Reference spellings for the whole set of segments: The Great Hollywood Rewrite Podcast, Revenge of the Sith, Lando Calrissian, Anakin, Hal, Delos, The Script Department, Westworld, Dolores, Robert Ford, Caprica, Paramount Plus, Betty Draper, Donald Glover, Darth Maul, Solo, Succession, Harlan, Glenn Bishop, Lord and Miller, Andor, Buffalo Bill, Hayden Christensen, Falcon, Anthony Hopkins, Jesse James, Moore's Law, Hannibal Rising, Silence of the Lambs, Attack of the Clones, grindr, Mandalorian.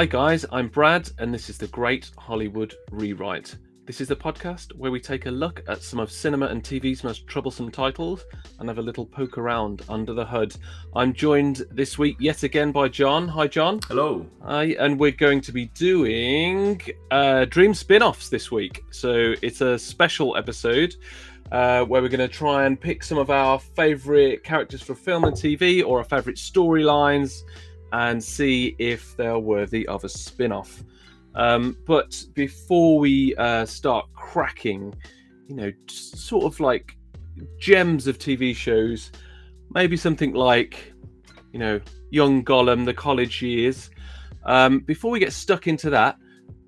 Hi guys, I'm Brad and this is The Great Hollywood Rewrite. This is the podcast where we take a look at some of cinema and TV's most troublesome titles and have a little poke around under the hood. I'm joined this week yet again by John. Hi John. Hello. Hi, and we're going to be doing Dream spin-offs this week. So it's a special episode where we're going to try and pick some of our favourite characters from film and TV or our favourite storylines and see if they're worthy of a spin-off. But before we start cracking, you know, sort of like gems of TV shows, maybe something like, you know, Young Gollum, The College Years. Before we get stuck into that,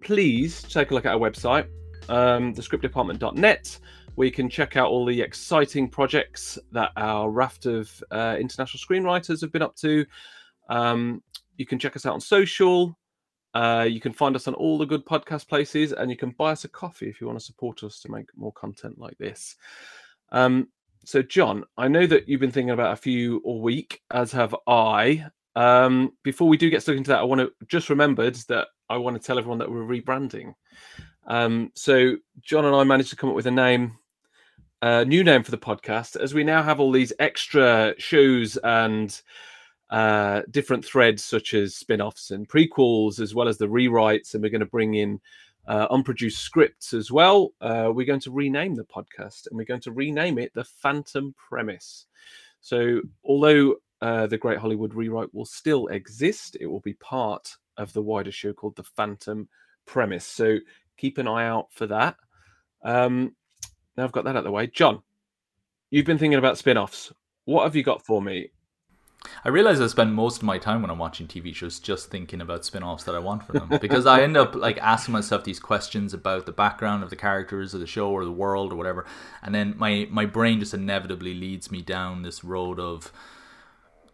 please take a look at our website, thescriptdepartment.net, where you can check out all the exciting projects that our raft of international screenwriters have been up to. You can check us out on social. You can find us on all the good podcast places, and you can buy us a coffee if you want to support us to make more content like this. So, John, I know that you've been thinking about a few all week, as have I. Before we do get stuck into that, I want to just remembered that I want to tell everyone that we're rebranding. So John and I managed to come up with a name, a new name for the podcast, as we now have all these extra shows and different threads such as spin-offs and prequels, as well as the rewrites, and we're going to bring in unproduced scripts as well. We're going to rename the podcast, and we're going to rename it The Phantom Premise. So although The Great Hollywood Rewrite will still exist, it will be part of the wider show called The Phantom Premise. So keep an eye out for that. Now I've got that out of the way. John, you've been thinking about spin-offs. What have you got for me? I realize I spend most of my time when I'm watching TV shows just thinking about spin-offs that I want for them, because I end up like asking myself these questions about the background of the characters of the show or the world or whatever, and then my brain just inevitably leads me down this road of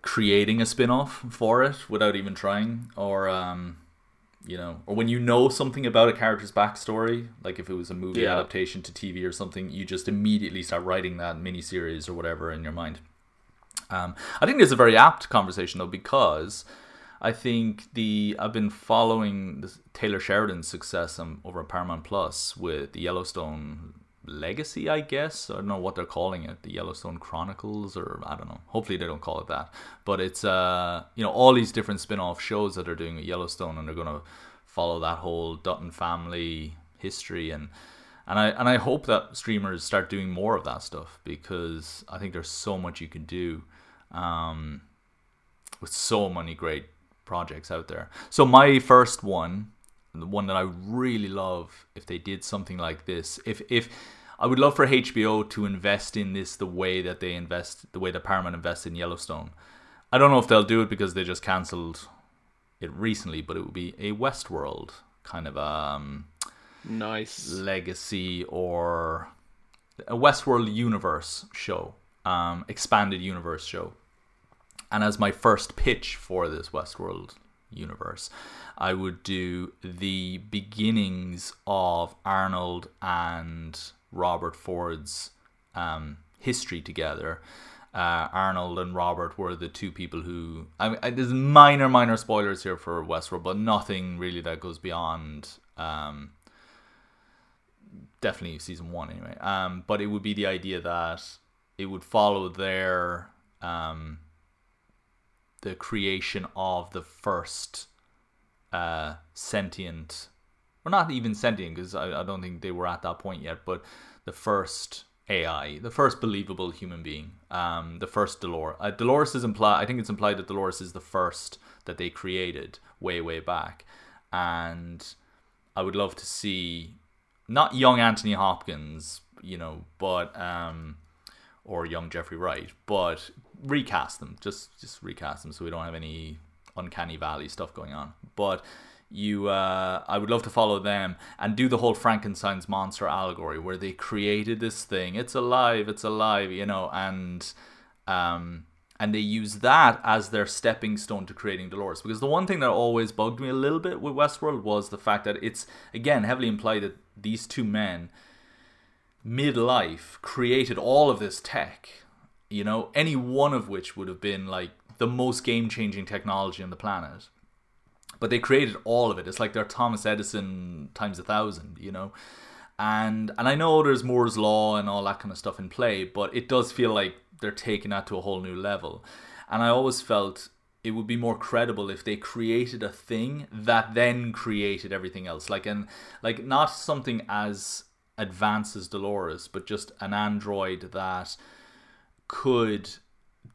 creating a spin-off for it without even trying, or you know, or when you know something about a character's backstory, like if it was a movie adaptation to TV or something, you just immediately start writing that miniseries or whatever in your mind. I think it's a very apt conversation, though, because I think I've been following the Taylor Sheridan's success over at Paramount Plus with the Yellowstone Legacy, I guess. I don't know what they're calling it, the Yellowstone Chronicles, or I don't know. Hopefully they don't call it that. But it's, you know, all these different spin-off shows that they're doing with Yellowstone, and they're going to follow that whole Dutton family history. And I hope that streamers start doing more of that stuff, because I think there's so much you can do with so many great projects out there. So my first one, the one that I really love, if they did something like this, if I would love for HBO to invest in this the way that Paramount invested in Yellowstone. I don't know if they'll do it because they just cancelled it recently, but it would be a Westworld kind of nice legacy, or a Westworld universe show, expanded universe show. And as my first pitch for this Westworld universe, I would do the beginnings of Arnold and Robert Ford's history together. Arnold and Robert were the two people who... I mean, there's minor spoilers here for Westworld, but nothing really that goes beyond... definitely season one anyway. But it would be the idea that it would follow their... the creation of the first sentient, or not even sentient, because I don't think they were at that point yet, but the first AI, the first believable human being, the first Dolores. Dolores is implied. I think it's implied that Dolores is the first that they created way back, and I would love to see not young Anthony Hopkins, you know, but or young Jeffrey Wright, but recast them, just recast them so we don't have any uncanny valley stuff going on. But I would love to follow them and do the whole Frankenstein's monster allegory where they created this thing, it's alive, you know, and they use that as their stepping stone to creating Dolores. Because the one thing that always bugged me a little bit with Westworld was the fact that it's, again, heavily implied that these two men midlife created all of this tech, you know, any one of which would have been like the most game-changing technology on the planet. But they created all of it. It's like they're Thomas Edison times 1,000, you know. And I know there's Moore's Law and all that kind of stuff in play, but it does feel like they're taking that to a whole new level. And I always felt it would be more credible if they created a thing that then created everything else. Like not something as advanced as Dolores, but just an android that could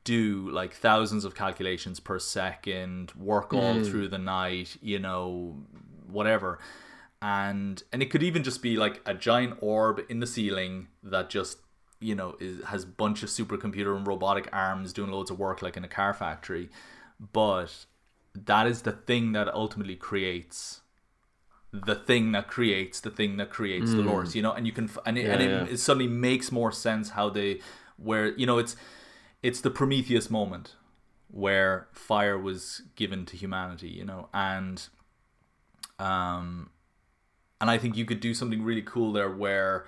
do like thousands of calculations per second, work all through the night, you know, whatever. And it could even just be like a giant orb in the ceiling that just, you know, has a bunch of supercomputer and robotic arms doing loads of work like in a car factory. But that is the thing that ultimately creates the thing that creates the thing that creates Dolores, you know. And you can it suddenly makes more sense how they it's the Prometheus moment where fire was given to humanity, you know, and I think you could do something really cool there where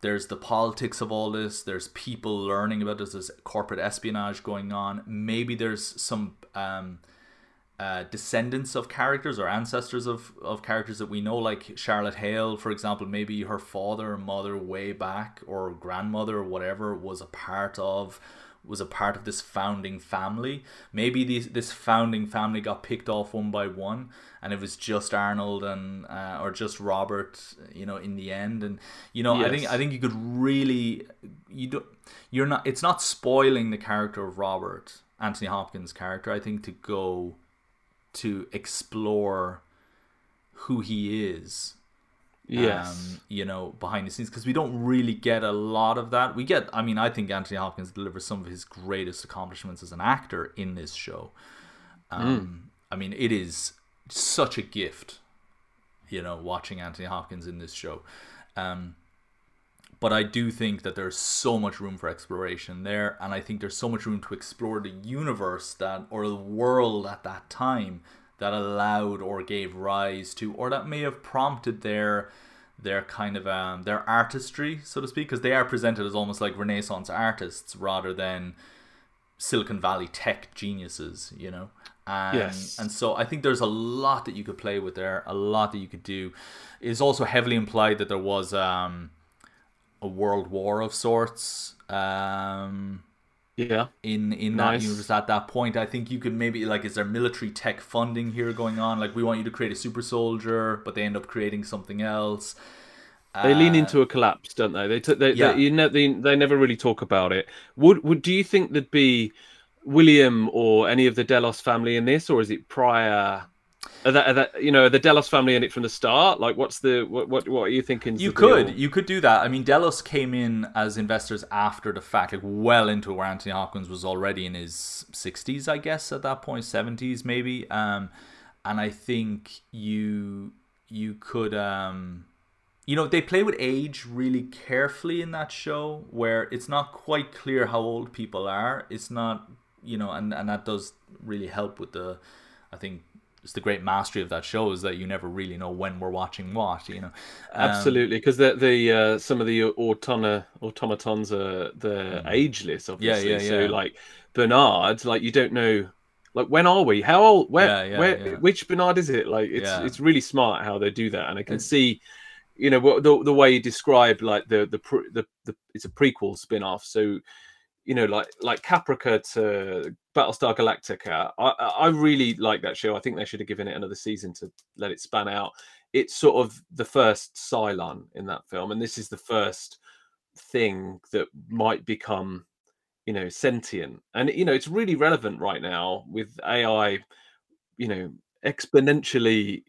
there's the politics of all this. There's people learning about this. There's corporate espionage going on. Maybe there's some descendants of characters or ancestors of characters that we know, like Charlotte Hale, for example. Maybe her father or mother way back, or grandmother or whatever, was a part of this founding family. Maybe this founding family got picked off one by one, and it was just Arnold and or just Robert, you know, in the end. And you know, yes. I think you could really it's not spoiling the character of Robert, Anthony Hopkins' character, I think, to go to explore who he is. Yes, you know, behind the scenes, because we don't really get a lot of that. I think Anthony Hopkins delivers some of his greatest accomplishments as an actor in this show. I mean, it is such a gift, you know, watching Anthony Hopkins in this show. But I do think that there's so much room for exploration there, and I think there's so much room to explore the universe or the world at that time that allowed or gave rise to, or that may have prompted their kind of their artistry, so to speak, because they are presented as almost like Renaissance artists rather than Silicon Valley tech geniuses, you know. And so I think there's a lot that you could play with there, a lot that you could do. It's also heavily implied that there was a world war of sorts. That universe at that point. I think you could maybe, like, is there military tech funding here going on? Like, we want you to create a super soldier, but they end up creating something else. They lean into a collapse, don't they? They never really talk about it. Do you think there'd be William or any of the Delos family in this, or is it prior? Are the Delos family in it from the start? Like, what are you thinking? You could do that. I mean, Delos came in as investors after the fact, like well into where Anthony Hopkins was already in his 60s, I guess, at that point, 70s maybe. And I think you could, they play with age really carefully in that show, where it's not quite clear how old people are. It's not, you know, and that does really help with the, I think. It's the great mastery of that show is that you never really know when we're watching what, you know. Absolutely, because the some of the automatons are ageless, obviously. So like Bernard, like you don't know, like when are we? How old? Which Bernard is it? Like it's really smart how they do that, and I can see, you know, the way you describe like the it's a prequel spin-off, so. You know, like Caprica to Battlestar Galactica. I really like that show. I think they should have given it another season to let it span out. It's sort of the first Cylon in that film, and this is the first thing that might become, you know, sentient. And, you know, it's really relevant right now with AI, you know, exponentially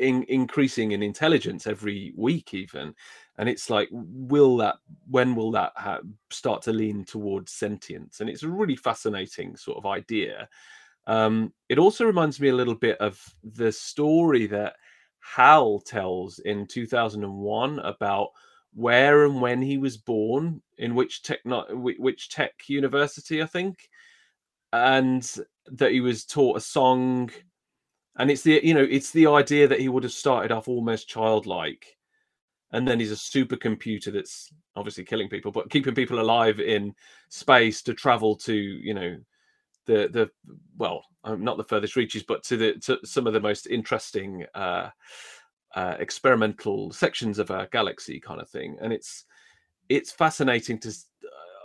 increasing in intelligence every week even. And it's like, when will that start to lean towards sentience? And it's a really fascinating sort of idea. It also reminds me a little bit of the story that Hal tells in 2001 about where and when he was born, in which tech university, I think, and that he was taught a song. And it's the idea that he would have started off almost childlike. And then he's a supercomputer that's obviously killing people, but keeping people alive in space to travel to, you know, the well, not the furthest reaches, but to some of the most interesting experimental sections of our galaxy, kind of thing. And it's fascinating to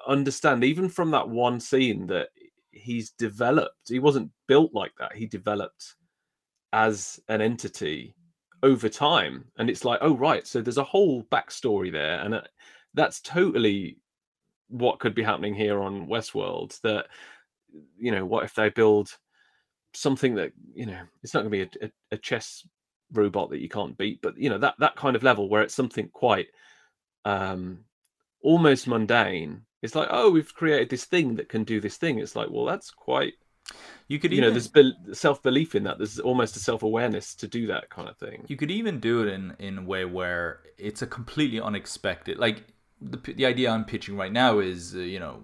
understand, even from that one scene, that he's developed. He wasn't built like that. He developed as an entity over time. And it's like, oh, right. So there's a whole backstory there. And that's totally what could be happening here on Westworld. That, you know, what if they build something that, you know, it's not going to be a chess robot that you can't beat, but, you know, that kind of level where it's something quite almost mundane. It's like, oh, we've created this thing that can do this thing. It's like, well, that's quite... You could, you know, there's self-belief in that. There's almost a self-awareness to do that kind of thing. You could even do it in a way where it's a completely unexpected... Like, the idea I'm pitching right now is, you know,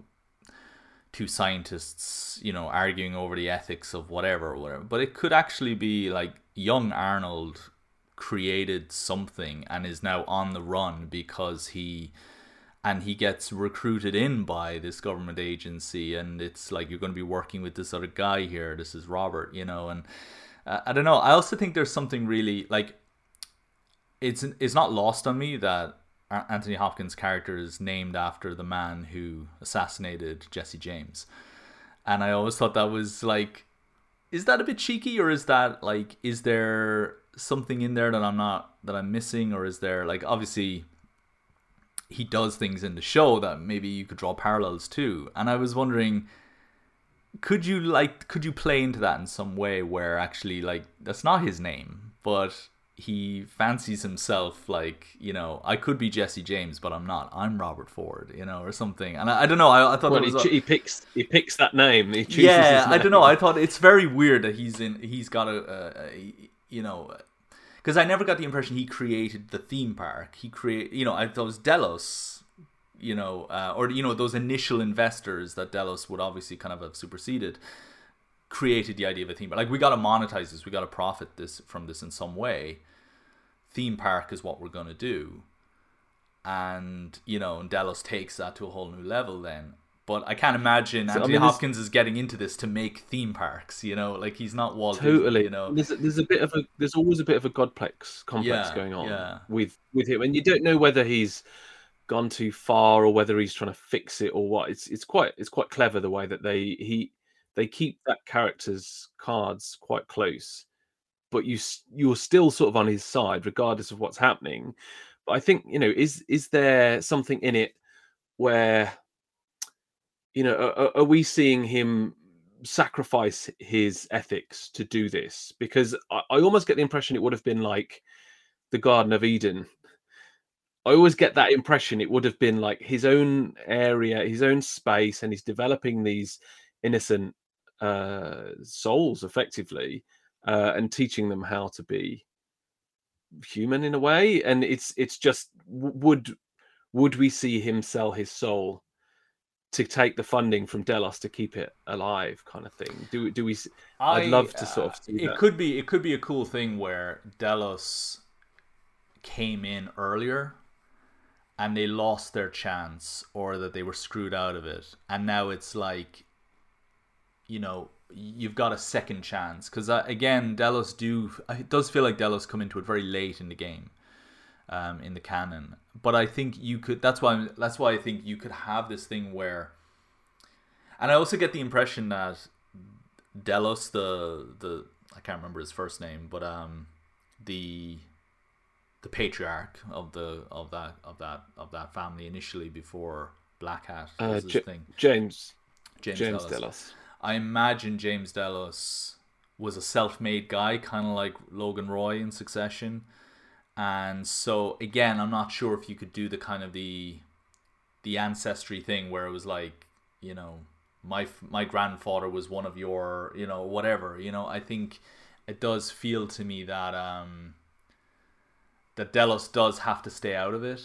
two scientists, you know, arguing over the ethics of whatever. But it could actually be, like, young Arnold created something and is now on the run because he... And he gets recruited in by this government agency, and it's like, you're going to be working with this other guy here. This is Robert, you know. And I don't know. I also think there's something really, like, it's not lost on me that Anthony Hopkins' character is named after the man who assassinated Jesse James. And I always thought that was like, is that a bit cheeky, or is that like, is there something in there that I'm missing, or is there, like, obviously he does things in the show that maybe you could draw parallels to. And I was wondering, could you play into that in some way where actually, like, that's not his name, but he fancies himself, like, you know, I could be Jesse James, but I'm not. I'm Robert Ford, you know, or something. And I don't know. I thought that was... He picks that name. He chooses his name. I don't know. I thought it's very weird that he's got a you know... Because I never got the impression he created the theme park. He created, you know, I thought it was Delos, you know, or, you know, those initial investors that Delos would obviously kind of have superseded, created the idea of a theme park. Like, we got to monetize this. We got to profit this from this in some way. Theme park is what we're going to do. And, you know, and Delos takes that to a whole new level then. But I can't imagine Anthony Hopkins is getting into this to make theme parks, you know, like, he's not Walt Disney, totally. You know, there's always a bit of a complex going on with him, and you don't know whether he's gone too far or whether he's trying to fix it or what. It's quite clever the way that they keep that character's cards quite close, but you're still sort of on his side regardless of what's happening. But I think, you know, is there something in it where, you know, are we seeing him sacrifice his ethics to do this? Because I almost get the impression it would have been like the Garden of Eden. I always get that impression it would have been like his own area, his own space, and he's developing these innocent souls effectively and teaching them how to be human in a way. And it's just, would we see him sell his soul to take the funding from Delos to keep it alive, kind of thing? I'd love to sort of see it. That could be a cool thing where Delos came in earlier and they lost their chance, or that they were screwed out of it, and now it's like, you know, you've got a second chance. Because again, it does feel like Delos come into it very late in the game, in the canon. But I think you could... That's why I think you could have this thing where... And I also get the impression that Delos, the I can't remember his first name, but the patriarch of that family initially before Black Hat was his thing. James Delos. I imagine James Delos was a self-made guy, kind of like Logan Roy in Succession. And so, again, I'm not sure if you could do the kind of the ancestry thing where it was like, you know, my grandfather was one of your, you know, whatever, you know. I think it does feel to me that that Delos does have to stay out of it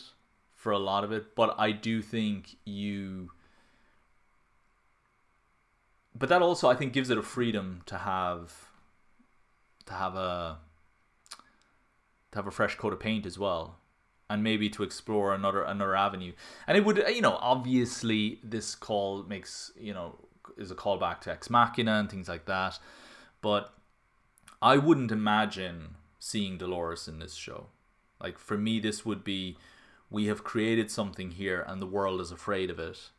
for a lot of it. But I do think but that also, I think, gives it a freedom to have a fresh coat of paint as well, and maybe to explore another avenue. And it would, you know, obviously this call makes, you know, is a callback to Ex Machina and things like that. But I wouldn't imagine seeing Dolores in this show. Like, for me, this would be, we have created something here and the world is afraid of it.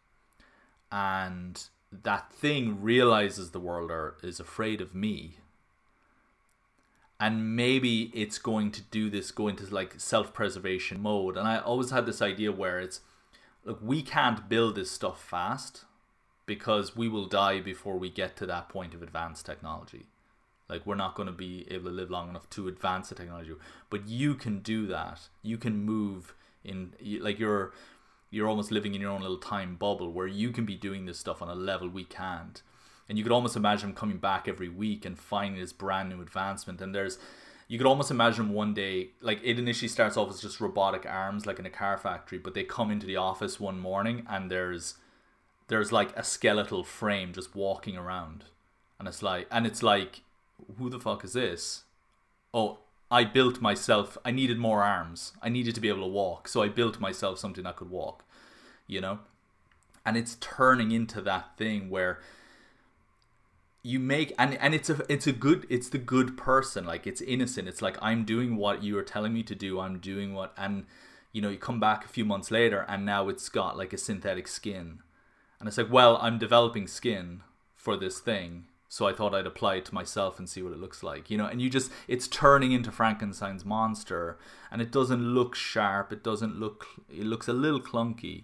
And that thing realizes the world is afraid of me. And maybe it's going to do this, go into like self-preservation mode. And I always had this idea where it's, look, we can't build this stuff fast because we will die before we get to that point of advanced technology. Like, we're not going to be able to live long enough to advance the technology. But you can do that. You can move in, like, you're almost living in your own little time bubble where you can be doing this stuff on a level we can't. And you could almost imagine him coming back every week and finding this brand new advancement. And there's, you could almost imagine one day, like, it initially starts off as just robotic arms, like in a car factory, but they come into the office one morning and there's like a skeletal frame just walking around. And it's like, who the fuck is this? Oh, I built myself, I needed more arms. I needed to be able to walk. So I built myself something that could walk, you know? And it's turning into that thing where you make, and it's the good person. Like, it's innocent. It's like, I'm doing what you are telling me to do. I'm doing what, and you know, you come back a few months later and now it's got like a synthetic skin. And it's like, well, I'm developing skin for this thing. So I thought I'd apply it to myself and see what it looks like, you know, and you just, it's turning into Frankenstein's monster, and it doesn't look sharp. It doesn't look, it looks a little clunky,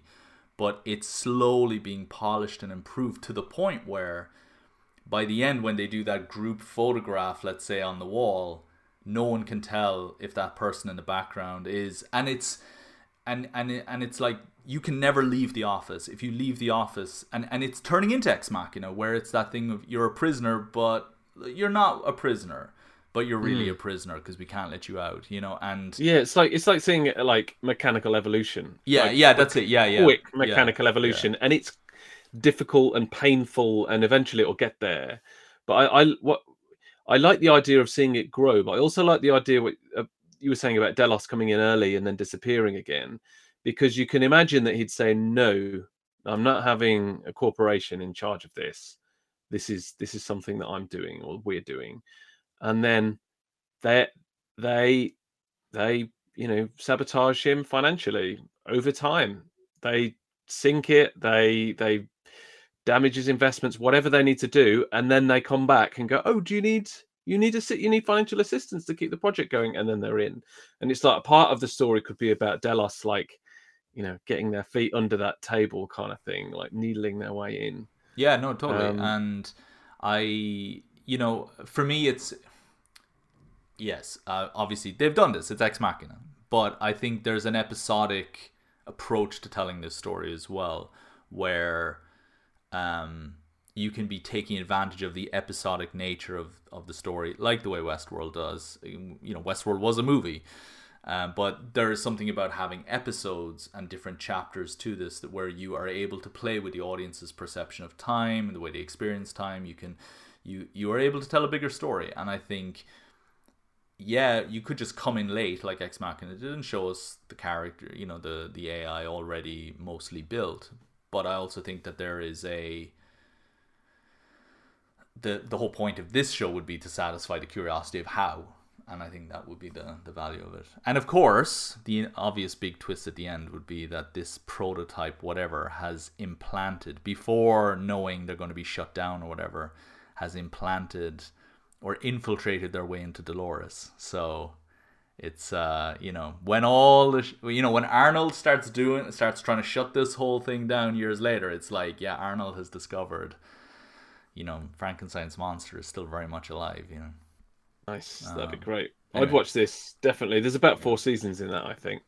but it's slowly being polished and improved to the point where by the end, when they do that group photograph, let's say on the wall, no one can tell if that person in the background is, and it's like, you can never leave the office. If you leave the office, and it's turning into Ex Machina, where it's that thing of, you're a prisoner, but you're not a prisoner, but you're really a prisoner because we can't let you out, you know. And yeah, it's like seeing it like Mechanical Evolution. Yeah, like, yeah, that's it. Yeah, yeah. Quick Mechanical Evolution, and it's difficult and painful, and eventually it'll get there. But I like the idea of seeing it grow, but I also like the idea what you were saying about Delos coming in early and then disappearing again. Because you can imagine that he'd say, no, I'm not having a corporation in charge of this. This is something that I'm doing, or we're doing. And then they you know, sabotage him financially over time. They sink it, they damage his investments, whatever they need to do, and then they come back and go, oh, do you need financial assistance to keep the project going? And then they're in. And it's like, a part of the story could be about Delos, like, you know, getting their feet under that table kind of thing, like needling their way in. Yeah, no, totally. And I, you know, for me, it's, yes, obviously they've done this. It's Ex Machina. But I think there's an episodic approach to telling this story as well, where you can be taking advantage of the episodic nature of the story, like the way Westworld does. You know, Westworld was a movie. But there is something about having episodes and different chapters to this, that where you are able to play with the audience's perception of time and the way they experience time. You are able to tell a bigger story. And I think, yeah, you could just come in late, like Ex Machina. It didn't show us the character, you know, the AI already mostly built. But I also think that there is the whole point of this show would be to satisfy the curiosity of how. And I think that would be the value of it. And of course, the obvious big twist at the end would be that this prototype, whatever, has implanted, before knowing they're going to be shut down or whatever, has implanted or infiltrated their way into Dolores. So it's, you know, when all the, you know, when Arnold starts trying to shut this whole thing down years later, it's like, yeah, Arnold has discovered, you know, Frankenstein's monster is still very much alive, you know. Nice. That'd be great. Anyway. I'd watch this, definitely. There's about 4 seasons in that, I think.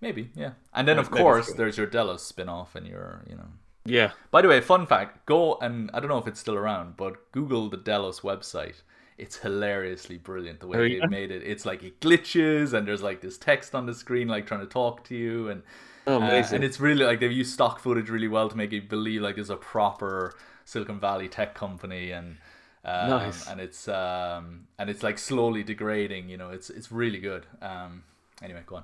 Maybe, yeah. And then, of course, there's your Delos spin-off and your, you know. Yeah. By the way, fun fact, go and, I don't know if it's still around, but Google the Delos website. It's hilariously brilliant the way they made it. It's like, it glitches and there's like this text on the screen, like trying to talk to you. And, amazing. And it's really like, they've used stock footage really well to make you believe like there's a proper Silicon Valley tech company, and nice. And it's and it's like slowly degrading, you know. It's really good. Anyway, go on.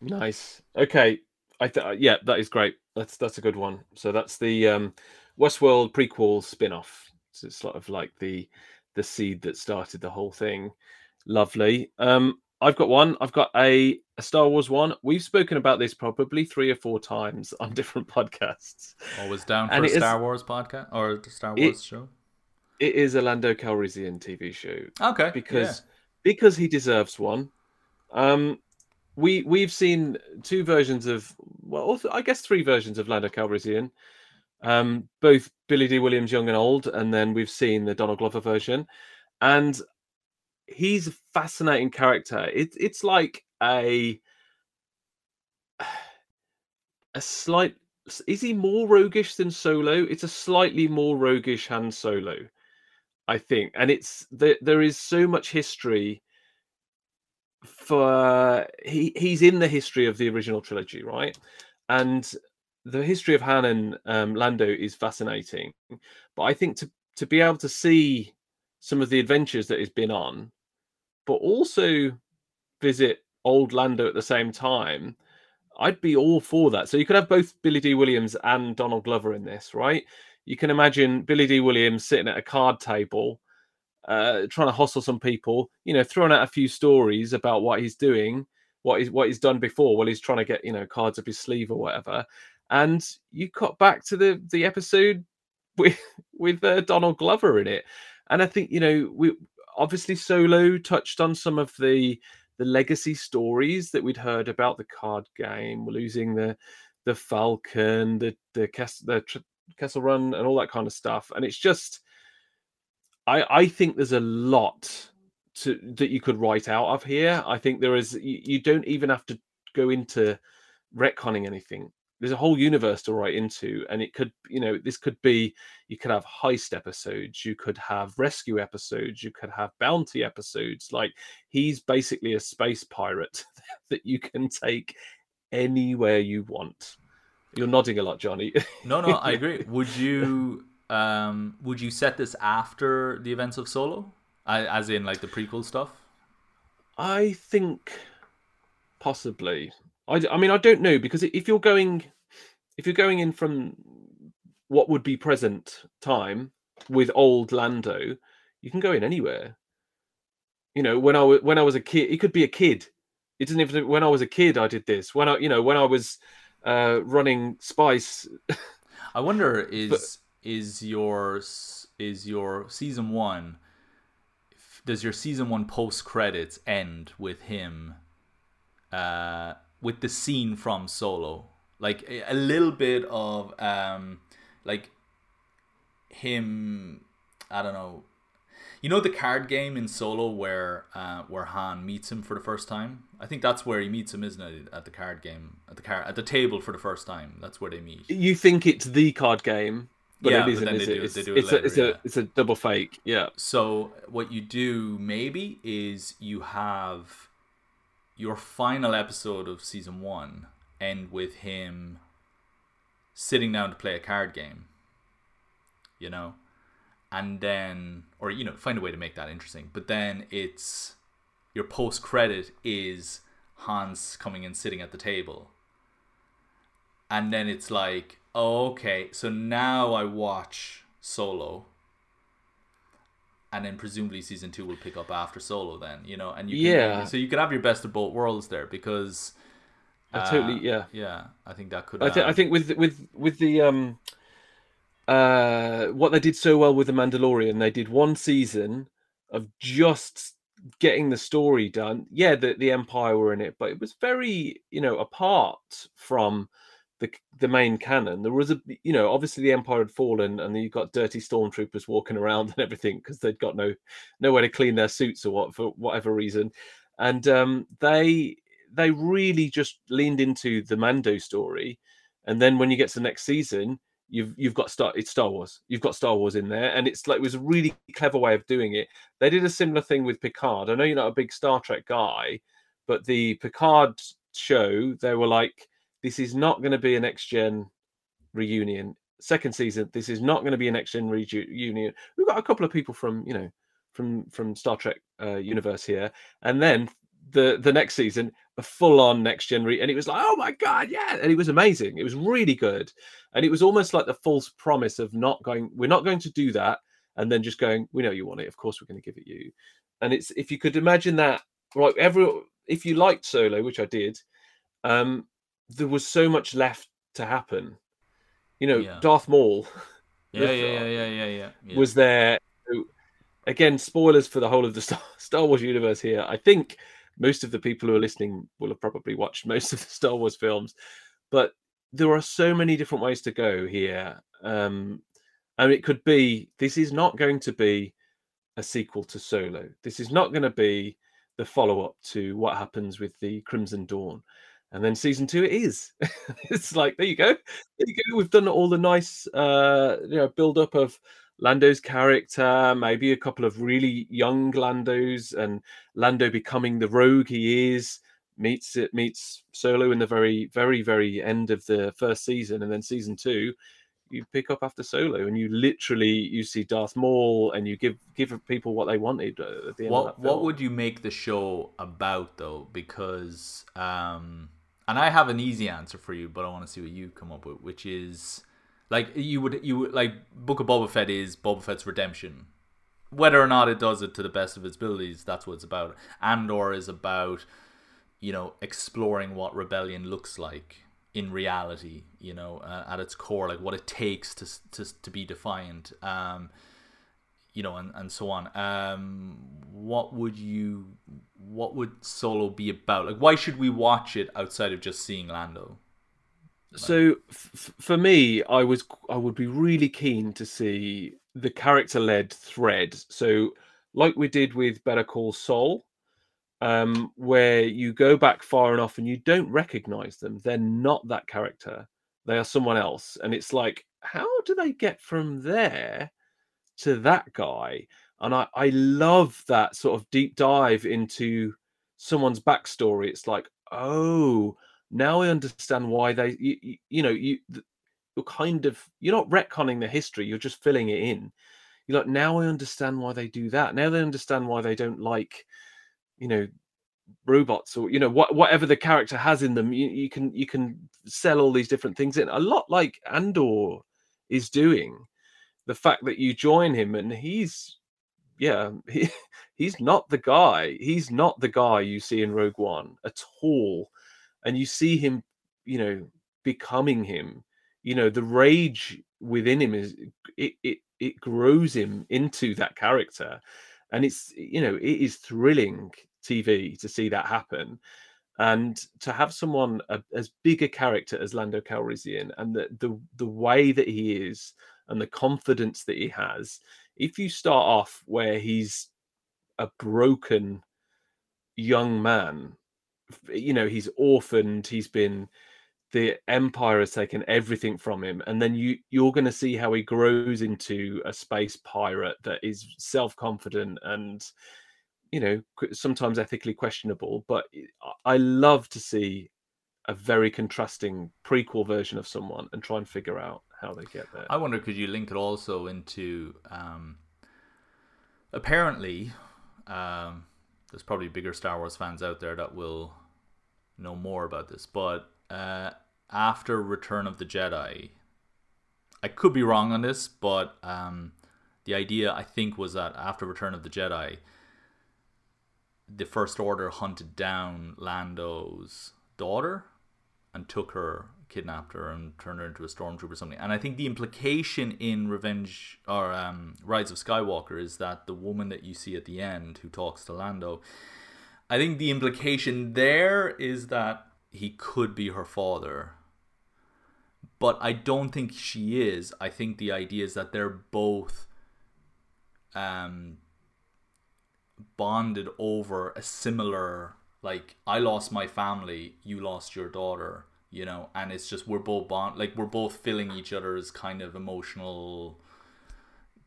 Nice. Okay. Yeah, that is great. That's a good one. So that's the Westworld prequel spin-off. So it's sort of like the seed that started the whole thing. Lovely. I've got one. I've got a Star Wars one. We've spoken about this probably 3 or 4 times on different podcasts. Always down for and a Star Wars podcast or the Star Wars show. It is a Lando Calrissian TV show. Okay. Because he deserves one. We've seen 2 versions of, well, I guess 3 versions of Lando Calrissian. Both Billy Dee Williams, young and old, and then we've seen the Donald Glover version. And he's a fascinating character. It's like a slight... Is he more roguish than Solo? It's a slightly more roguish Han Solo, I think. And it's there is so much history for... He's in the history of the original trilogy, right? And the history of Han and Lando is fascinating. But I think to be able to see some of the adventures that he's been on, but also visit old Lando at the same time, I'd be all for that. So you could have both Billy Dee Williams and Donald Glover in this, right? You can imagine Billy Dee Williams sitting at a card table, trying to hustle some people, you know, throwing out a few stories about what he's doing, what he's done before, while he's trying to get, you know, cards up his sleeve or whatever. And you cut back to the episode with Donald Glover in it. And I think, you know, we obviously Solo touched on some of the legacy stories that we'd heard about the card game, losing the Falcon, the Kessel Run, and all that kind of stuff. And it's just, I think there's a lot that you could write out of here. I think there is, you don't even have to go into retconning anything. There's a whole universe to write into, and it could, you know, this could be, you could have heist episodes, you could have rescue episodes, you could have bounty episodes. Like, he's basically a space pirate that you can take anywhere you want. You're nodding a lot, Johnny. No, I agree. Would you set this after the events of Solo? As in, like, the prequel stuff? I think possibly. I mean, I don't know, because if you're going in from what would be present time with old Lando, you can go in anywhere. You know, when I was a kid, it could be a kid. It doesn't even. When I was a kid, I did this. When I was running Spice. I wonder is your season one? Does your season one post credits end with him? With the scene from Solo, like a little bit of like him, I don't know, you know, the card game in Solo where Han meets him for the first time. I think that's where he meets him, isn't it? At the card game, at the table for the first time. That's where they meet. You think it's the card game, but yeah, it isn't. It's a double fake. Yeah. So what you do maybe is you have your final episode of season one end with him sitting down to play a card game, you know, and then, or, you know, find a way to make that interesting. But then it's your post credit is Hans coming and sitting at the table. And then it's like, oh, okay, so now I watch Solo. And then presumably season 2 will pick up after Solo then, you know, and so you could have your best of both worlds there, because I think that could. I think with the what they did so well with The Mandalorian, they did one season of just getting the story done. Yeah, the Empire were in it, but it was very, you know, apart from the main canon. There was a, you know, obviously the Empire had fallen, and then you got dirty stormtroopers walking around and everything, because they'd got nowhere to clean their suits or what, for whatever reason. And they really just leaned into the Mando story. And then when you get to the next season, you've got Star Wars. You've got Star Wars in there, and it's like, it was a really clever way of doing it. They did a similar thing with Picard. I know you're not a big Star Trek guy, but the Picard show, they were like, this is not going to be a next-gen reunion. Second season, this is not going to be a next-gen reunion. We've got a couple of people from Star Trek universe here. And then the next season, a full-on Next Gen, and it was like, oh my God, yeah. And it was amazing. It was really good. And it was almost like the false promise of not going, we're not going to do that. And then just going, we know you want it. Of course, we're going to give it you. And it's, if you could imagine that, right, if you liked Solo, which I did, there was so much left to happen. You know, yeah. Darth Maul was there. Again, spoilers for the whole of the Star Wars universe here. I think most of the people who are listening will have probably watched most of the Star Wars films, but there are so many different ways to go here. And it could be, this is not going to be a sequel to Solo. This is not going to be the follow-up to what happens with the Crimson Dawn. And then season two, it is. It's like, there you go. There you go. We've done all the nice build-up of Lando's character, maybe a couple of really young Landos, and Lando becoming the rogue he is, meets Solo in the very, very, very end of the first season. And then season two, you pick up after Solo, and you literally, you see Darth Maul, and you give people what they wanted at the end of that film. What would you make the show about, though? Because, and I have an easy answer for you, but I want to see what you come up with, which is, like, you would like, Book of Boba Fett is Boba Fett's redemption. Whether or not it does it to the best of its abilities, that's what it's about. Andor is about, you know, exploring what rebellion looks like in reality, you know, at its core, like what it takes to be defiant, you know, and so on. What would Solo be about? Like, why should we watch it outside of just seeing Lando? So for me, I would be really keen to see the character-led thread. So like we did with Better Call Saul, where you go back far enough and you don't recognize them. They're not that character. They are someone else. And it's like, how do they get from there to that guy? And I love that sort of deep dive into someone's backstory. It's like, oh, now I understand why they, you're kind of, you're not retconning the history. You're just filling it in. You're like, now I understand why they do that. Now they understand why they don't like, you know, robots or, you know, whatever the character has in them. You can sell all these different things in. A lot like Andor is doing. The fact that you join him and he's not the guy. He's not the guy you see in Rogue One at all. And you see him, you know, becoming him. You know, the rage within him is it grows him into that character, and it's, you know, it is thrilling TV to see that happen, and to have someone as big a character as Lando Calrissian, and the way that he is, and the confidence that he has. If you start off where he's a broken young man. You know, he's orphaned, he's been, the Empire has taken everything from him, and then you're going to see how he grows into a space pirate that is self-confident and, you know, sometimes ethically questionable. But I love to see a very contrasting prequel version of someone and try and figure out how they get there. I wonder, could you link it also into apparently there's probably bigger Star Wars fans out there that will know more about this. But after Return of the Jedi, I could be wrong on this, but the idea, I think, was that after Return of the Jedi, the First Order hunted down Lando's daughter and took her, kidnapped her, and turned her into a stormtrooper or something. And I think the implication in Revenge or Rise of Skywalker is that the woman that you see at the end who talks to Lando, I think the implication there is that he could be her father, but I don't think she is. I think the idea is that they're both bonded over a similar, like, I lost my family, you lost your daughter. You know, and it's just we're both filling each other's kind of emotional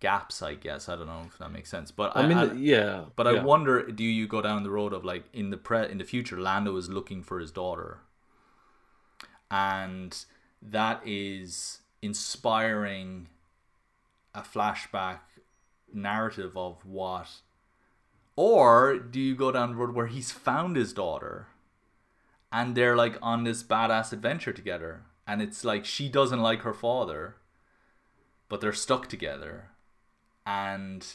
gaps, I guess. I don't know if that makes sense, but I wonder, do you go down the road of, like, in the future, Lando is looking for his daughter, and that is inspiring a flashback narrative of what, or do you go down the road where he's found his daughter? and they're like on this badass adventure together. And it's like she doesn't like her father, but they're stuck together. And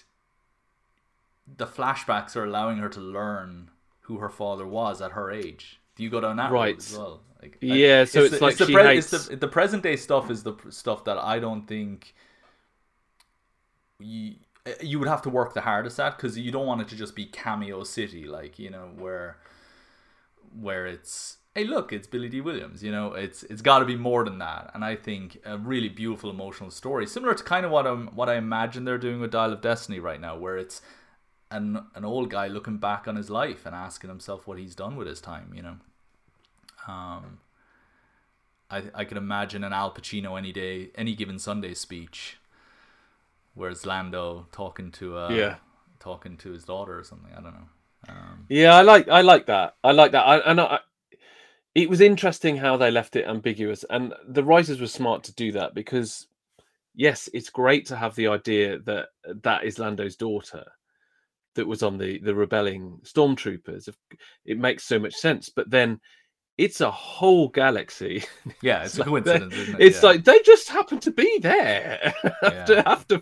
the flashbacks are allowing her to learn who her father was at her age. Do you go down that road as well? Like, yeah, so it's like she hates... The present day stuff is the stuff that I don't think... You would have to work the hardest at, because you don't want it to just be cameo city, like, you know, where it's, hey, look, it's Billy Dee Williams, you know, it's got to be more than that. And I think a really beautiful emotional story, similar to kind of what I imagine they're doing with Dial of Destiny right now, where it's an old guy looking back on his life and asking himself what he's done with his time, you know. I could imagine an Al Pacino any day, any given Sunday speech. Whereas Lando talking to his daughter or something, I don't know. Yeah, I like that. It was interesting how they left it ambiguous, and the writers were smart to do that, because yes, it's great to have the idea that that is Lando's daughter that was on the rebelling stormtroopers. It makes so much sense, but then it's a whole galaxy. Yeah, it's like a coincidence, isn't it? It's like they just happen to be there after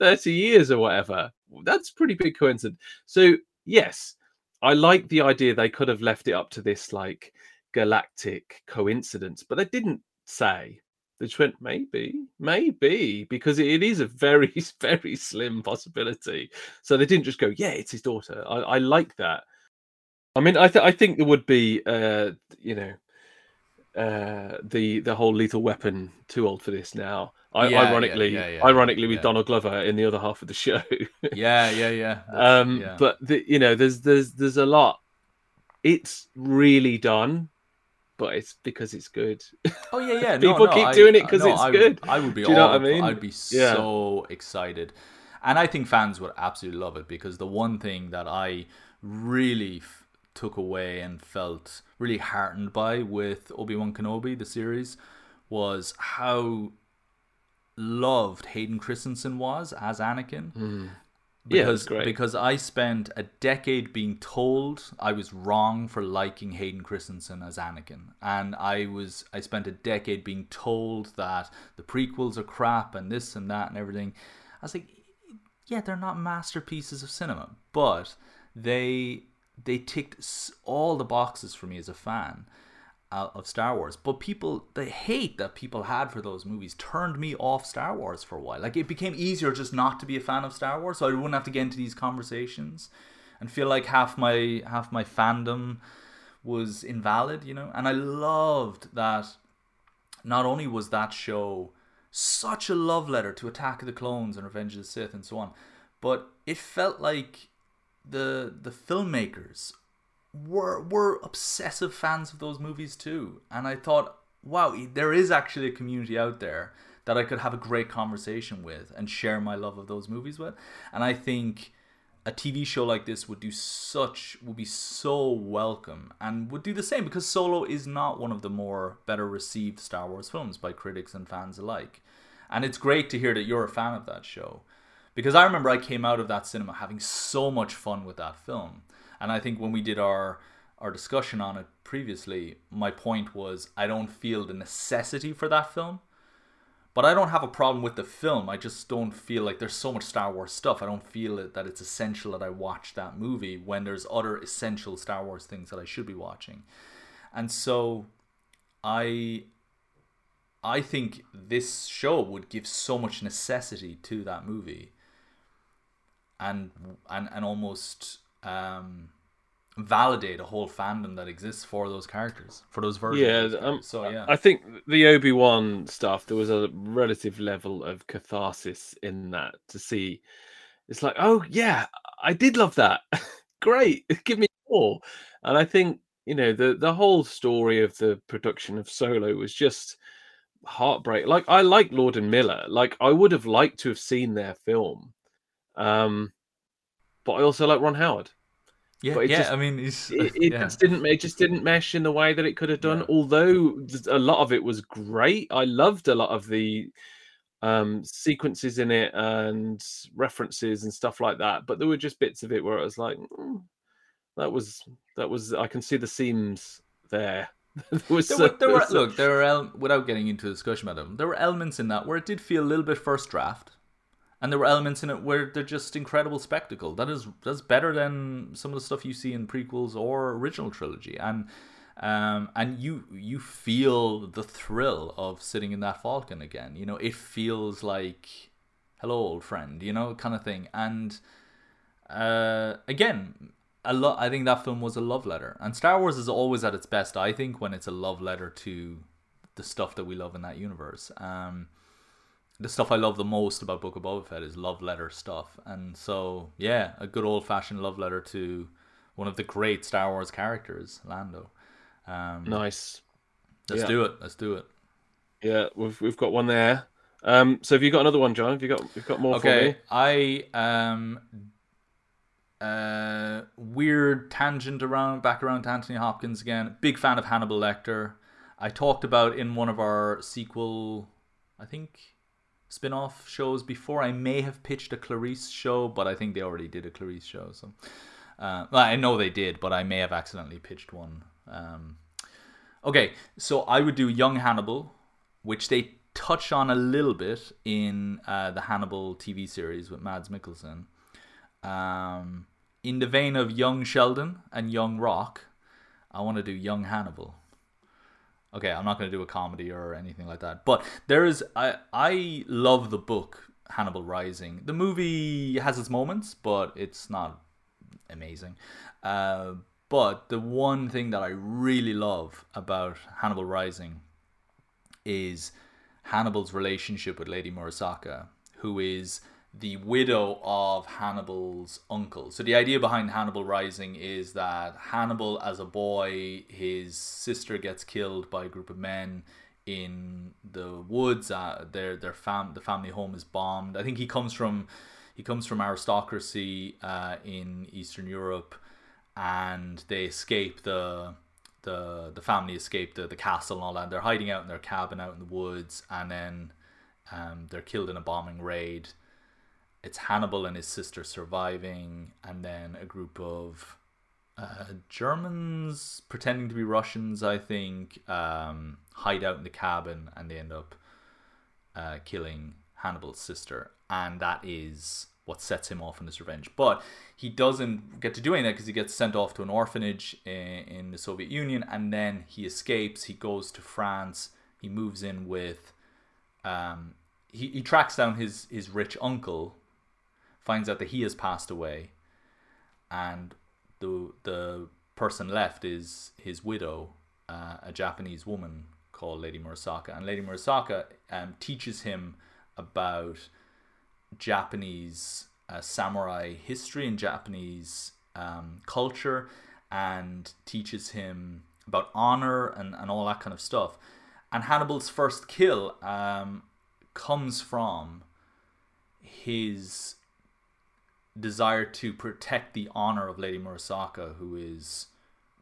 30 years or whatever. That's a pretty big coincidence. So, yes, I like the idea they could have left it up to this, like, galactic coincidence, but they didn't say. They just went, maybe, because it is a very, very slim possibility. So they didn't just go, yeah, it's his daughter. I like that. I mean, I think there would be, the whole Lethal Weapon, too old for this now. Ironically, with Donald Glover in the other half of the show. But there's a lot. It's really done, but it's because it's good. Oh yeah, yeah. People keep doing it because it's good. I would be. Do you know what I mean? I'd be so excited, and I think fans would absolutely love it, because the one thing that I really took away and felt really heartened by with Obi-Wan Kenobi, the series, was how loved Hayden Christensen was as Anakin. Mm. Because I spent a decade being told I was wrong for liking Hayden Christensen as Anakin. And I spent a decade being told that the prequels are crap and this and that and everything. I was like, yeah, they're not masterpieces of cinema, but they ticked all the boxes for me as a fan of Star Wars. But the hate that people had for those movies turned me off Star Wars for a while. Like, it became easier just not to be a fan of Star Wars, so I wouldn't have to get into these conversations and feel like half my fandom was invalid, you know. And I loved that not only was that show such a love letter to Attack of the Clones and Revenge of the Sith and so on, but it felt like the filmmakers were obsessive fans of those movies too. And I thought, wow, there is actually a community out there that I could have a great conversation with and share my love of those movies with. And I think a TV show like this would be so welcome, and would do the same, because Solo is not one of the better received Star Wars films by critics and fans alike. And it's great to hear that you're a fan of that show, because I remember I came out of that cinema having so much fun with that film. And I think when we did our discussion on it previously, my point was, I don't feel the necessity for that film. But I don't have a problem with the film. I just don't feel like there's so much Star Wars stuff. I don't feel that it's essential that I watch that movie when there's other essential Star Wars things that I should be watching. And so I think this show would give so much necessity to that movie. And almost validate a whole fandom that exists for those characters, for those versions. Yeah, I think the Obi-Wan stuff, there was a relative level of catharsis in that, to see. It's like, oh yeah, I did love that. Great, give me more. And I think, you know, the whole story of the production of Solo was just heartbreak. Like, I like Lord and Miller. Like, I would have liked to have seen their film. But I also like Ron Howard. Yeah, it just didn't mesh in the way that it could have done. Yeah. Although a lot of it was great, I loved a lot of the sequences in it and references and stuff like that. But there were just bits of it where I was like, I can see the seams There were, without getting into a discussion about them, there were elements in that where it did feel a little bit first draft, and there were elements in it where they're just incredible spectacle. That's better than some of the stuff you see in prequels or original trilogy, and you feel the thrill of sitting in that Falcon again. You know, it feels like, hello, old friend, you know, kind of thing. And again, I think that film was a love letter, and Star Wars is always at its best, I think, when it's a love letter to the stuff that we love in that universe. The stuff I love the most about Book of Boba Fett is love letter stuff, and so yeah, a good old fashioned love letter to one of the great Star Wars characters, Lando. Nice. Let's do it. Yeah, we've got one there. So have you got another one, John? Have you got more? Okay, for me? Weird tangent back around to Anthony Hopkins again. Big fan of Hannibal Lecter. I talked about in one of our sequel, I think, spin-off shows before. I may have pitched a Clarice show, but I think they already did a Clarice show. So, I know they did, but I may have accidentally pitched one. Okay, so I would do Young Hannibal, which they touch on a little bit in the Hannibal TV series with Mads Mikkelsen. In the vein of Young Sheldon and Young Rock, I want to do Young Hannibal. Okay, I'm not going to do a comedy or anything like that. But there is... I love the book, Hannibal Rising. The movie has its moments, but it's not amazing. But the one thing that I really love about Hannibal Rising is Hannibal's relationship with Lady Murasaki, who is the widow of Hannibal's uncle. So the idea behind Hannibal Rising is that Hannibal, as a boy, his sister gets killed by a group of men in the woods. The family home is bombed. I think he comes from aristocracy in Eastern Europe, and they escape the family escape the castle and all that. They're hiding out in their cabin out in the woods, and then they're killed in a bombing raid. It's Hannibal and his sister surviving, and then a group of Germans pretending to be Russians, I think, hide out in the cabin, and they end up killing Hannibal's sister. And that is what sets him off on his revenge. But he doesn't get to do anything because he gets sent off to an orphanage in the Soviet Union, and then he escapes. He goes to France. He moves in with... He tracks down his rich uncle, finds out that he has passed away, and the person left is his widow, a Japanese woman called Lady Murasaki. And Lady Murasaki teaches him about Japanese samurai history and Japanese culture, and teaches him about honor and all that kind of stuff. And Hannibal's first kill comes from his desire to protect the honor of Lady Murasaki, who is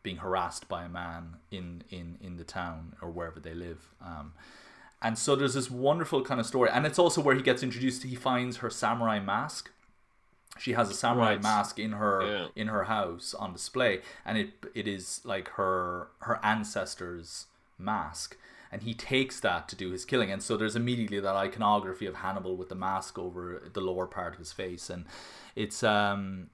being harassed by a man in the town or wherever they live. And so there's this wonderful kind of story. And it's also where he gets introduced. He finds her samurai mask. She has a samurai mask in her house on display. And it is like her ancestor's mask. And he takes that to do his killing. And so there's immediately that iconography of Hannibal with the mask over the lower part of his face. And it's so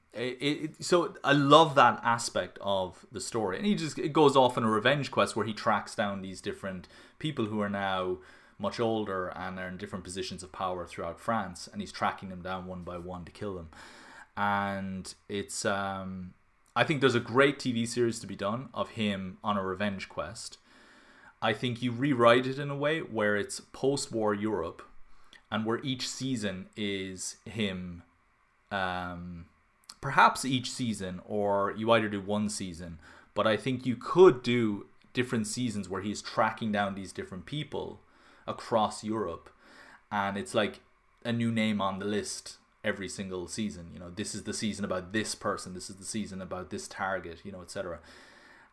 I love that aspect of the story. And it goes off on a revenge quest where he tracks down these different people who are now much older and are in different positions of power throughout France. And he's tracking them down one by one to kill them. And it's I think there's a great TV series to be done of him on a revenge quest. I think you rewrite it in a way where it's post-war Europe, and where each season is him, perhaps each season, or you either do one season, but I think you could do different seasons where he's tracking down these different people across Europe, and it's like a new name on the list every single season. You know, this is the season about this person, this is the season about this target, you know, etc.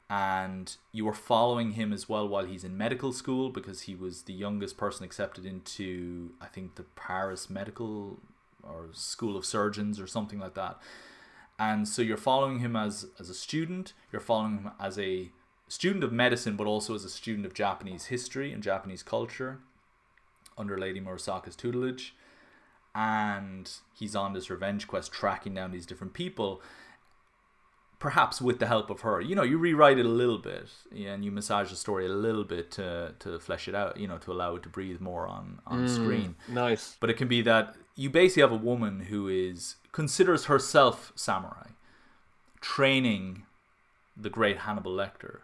And you were following him as well while he's in medical school, because he was the youngest person accepted into, I think, the Paris Medical or School of Surgeons or something like that. And so you're following him as a student, you're following him as a student of medicine, but also as a student of Japanese history and Japanese culture under Lady Murasaki's tutelage. And he's on this revenge quest, tracking down these different people, perhaps with the help of her. You know, you rewrite it a little bit, and you massage the story a little bit to flesh it out, you know, to allow it to breathe more on screen. Nice. But it can be that you basically have a woman who considers herself samurai, training the great Hannibal Lecter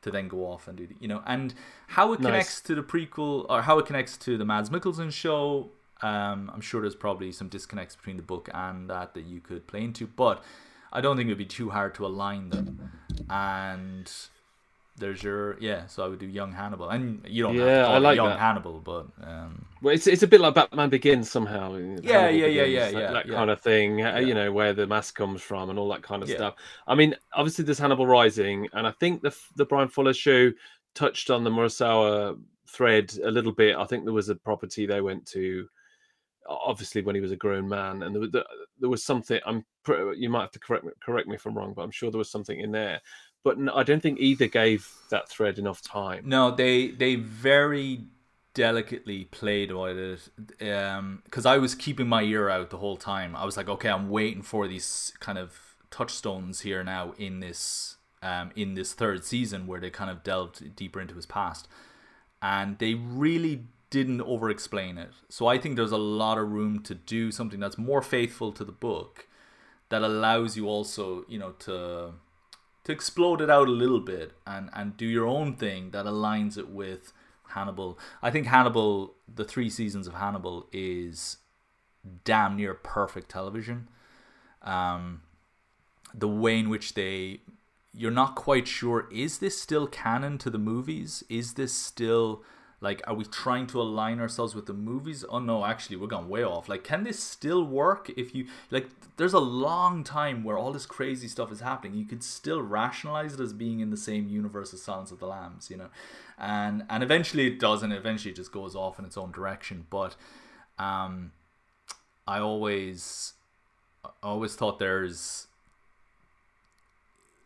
to then go off and do the, you know, and how it connects to the prequel, or how it connects to the Mads Mikkelsen show. I'm sure there's probably some disconnects between the book and that you could play into, but I don't think it'd be too hard to align them. And there's your, yeah, so I would do Young Hannibal. And you don't have to call Young Hannibal, but... Well, it's a bit like Batman Begins somehow. That kind of thing, you know, where the mask comes from and all that kind of stuff. I mean, obviously there's Hannibal Rising, and I think the Brian Fuller show touched on the Murasawa thread a little bit. I think there was a property they went to, obviously, when he was a grown man, and there was something. You might have to correct me if I'm wrong, but I'm sure there was something in there. But no, I don't think either gave that thread enough time. No, they very delicately played with it, because I was keeping my ear out the whole time. I was like, okay, I'm waiting for these kind of touchstones here now in this third season where they kind of delved deeper into his past, and they really didn't over explain it. So I think there's a lot of room to do something that's more faithful to the book, that allows you also, you know, to explode it out a little bit and do your own thing that aligns it with Hannibal. I think Hannibal, the three seasons of Hannibal, is damn near perfect television. The way in which you're not quite sure, is this still canon to the movies? Is this still... like, are we trying to align ourselves with the movies? Oh, no, actually, we're going way off. Like, can this still work? If you... like, there's a long time where all this crazy stuff is happening. You could still rationalize it as being in the same universe as Silence of the Lambs, you know? And eventually it doesn't. Eventually it just goes off in its own direction. But I always thought there's...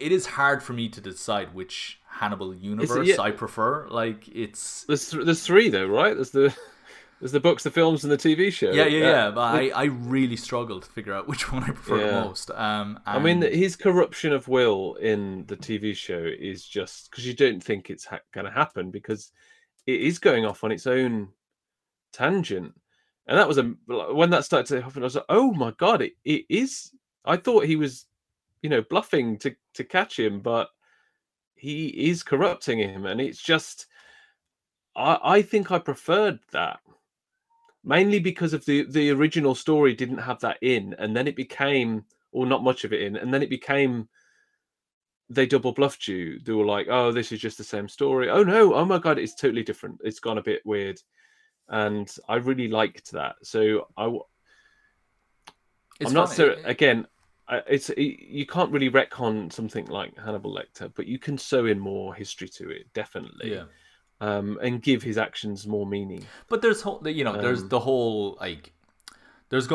it is hard for me to decide which Hannibal universe I prefer. Like, it's there's three though, right? There's the books, the films, and the TV show. Yeah. But I really struggled to figure out which one I prefer the most. I mean, his corruption of Will in the TV show is just because you don't think it's going to happen, because it is going off on its own tangent, and that was when that started to happen. I was like, oh my god, it is. I thought he was, you know, bluffing to catch him, but he is corrupting him, and it's just I think I preferred that, mainly because of the original story didn't have that in, and then it became, or not much of it in, and then it became they double bluffed you. They were like, oh, this is just the same story. Oh no, oh my god, it's totally different. It's gone a bit weird, and I really liked that. So I'm not funny. So again, you can't really retcon something like Hannibal Lecter, but you can sew in more history to it, definitely, and give his actions more meaning. But there's going to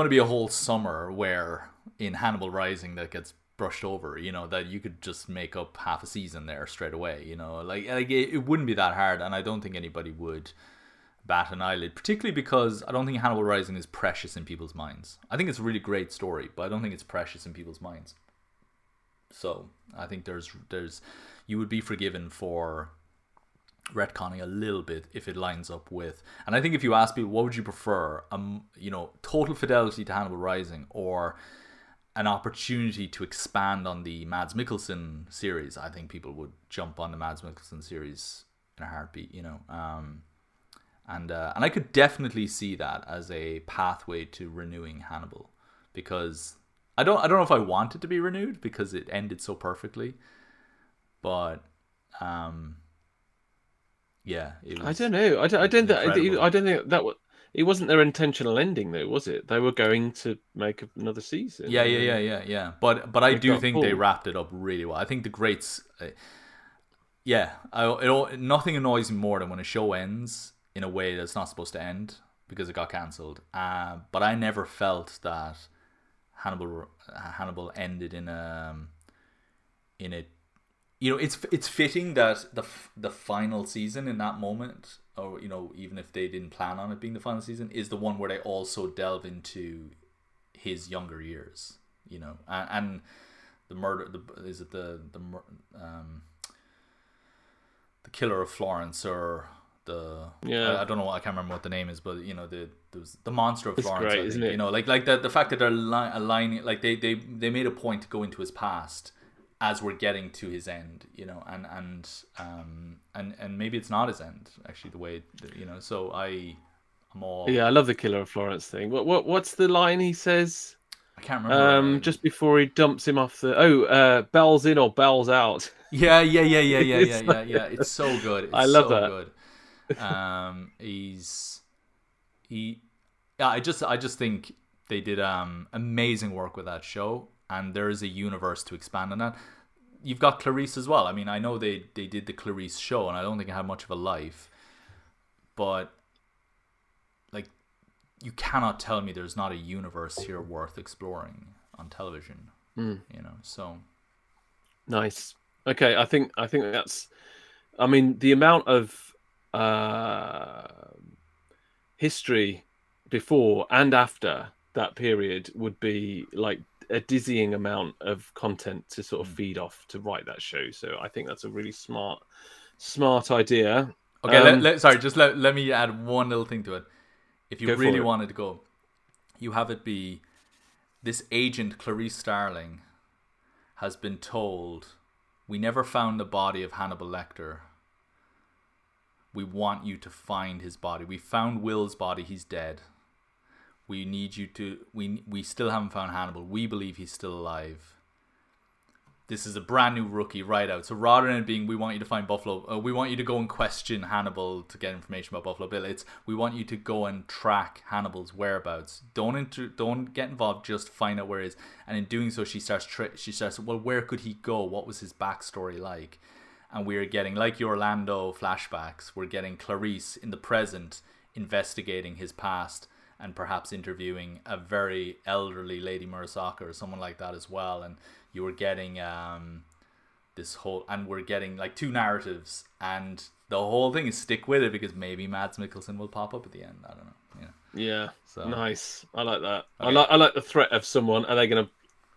be a whole summer where in Hannibal Rising that gets brushed over. You know, that you could just make up half a season there straight away. You know, like it wouldn't be that hard, and I don't think anybody would bat an eyelid, particularly because I don't think Hannibal Rising is precious in people's minds. I think it's a really great story, but I don't think it's precious in people's minds. So I think there's you would be forgiven for retconning a little bit if it lines up with. And I think if you ask people, what would you prefer, you know, total fidelity to Hannibal Rising or an opportunity to expand on the Mads Mikkelsen series, I think people would jump on the Mads Mikkelsen series in a heartbeat, you know. And I could definitely see that as a pathway to renewing Hannibal, because I don't know if I want it to be renewed because it ended so perfectly, but it was, I don't know. I don't think that was. It wasn't their intentional ending, though, was it? They were going to make another season. Yeah. But I do think they wrapped it up really well. I think the greats. Nothing annoys me more than when a show ends in a way that's not supposed to end because it got cancelled. But I never felt that Hannibal ended in a you know, it's fitting that the final season in that moment, or, you know, even if they didn't plan on it being the final season, is the one where they also delve into his younger years, you know, and the murder, the killer of Florence, or the, yeah, I don't know, I can't remember what the name is, but you know, the monster of Florence, great, isn't it? You know, like the fact that they're aligning, like they made a point to go into his past as we're getting to his end, you know, and maybe it's not his end actually, the way that, you know, so I'm all, yeah, I love the killer of Florence thing. What's the line he says? I can't remember. Just before he dumps him off the bells in or bells out. Yeah. It's so good. It's I love so that. Good. I just think they did amazing work with that show, and there is a universe to expand on that. You've got Clarice as well. I mean, I know they did the Clarice show, and I don't think it had much of a life, but like, you cannot tell me there's not a universe here worth exploring on television. Mm. You know, so nice. Okay, I think that's. I mean, the amount of history before and after that period would be like a dizzying amount of content to sort of feed off to write that show. So I think that's a really smart idea. Okay, let me add one little thing to it. If you really wanted to go, you have it be this agent Clarice Starling has been told, we never found the body of Hannibal Lecter. We want you to find his body. We found Will's body. He's dead. We need you to... We still haven't found Hannibal. We believe he's still alive. This is a brand new rookie right out. So rather than it being, we want you to find Buffalo... we want you to go and question Hannibal to get information about Buffalo Bill. It's, we want you to go and track Hannibal's whereabouts. Don't get involved. Just find out where he is. And in doing so, she starts, well, where could he go? What was his backstory like? And we are getting, like your Lando flashbacks, we're getting Clarice in the present investigating his past, and perhaps interviewing a very elderly Lady Murasaki or someone like that as well. And you were getting we're getting like two narratives, and the whole thing is stick with it, because maybe Mads Mikkelsen will pop up at the end. I don't know. Yeah. So nice. I like that. Okay. I like the threat of someone.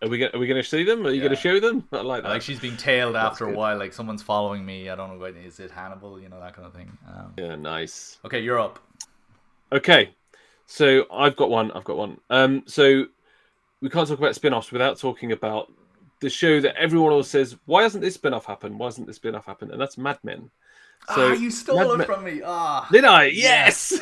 Are we gonna see them? Are you gonna show them? I like that. Like, she's being tailed after a while. Like, someone's following me. I don't know. Is it Hannibal? You know, that kind of thing. Yeah. Nice. Okay, you're up. Okay. So I've got one. So we can't talk about spin-offs without talking about the show that everyone always says, why hasn't this spin-off happened? Why hasn't this spin-off happened? And that's Mad Men. So you stole it from me. Did I? Yes.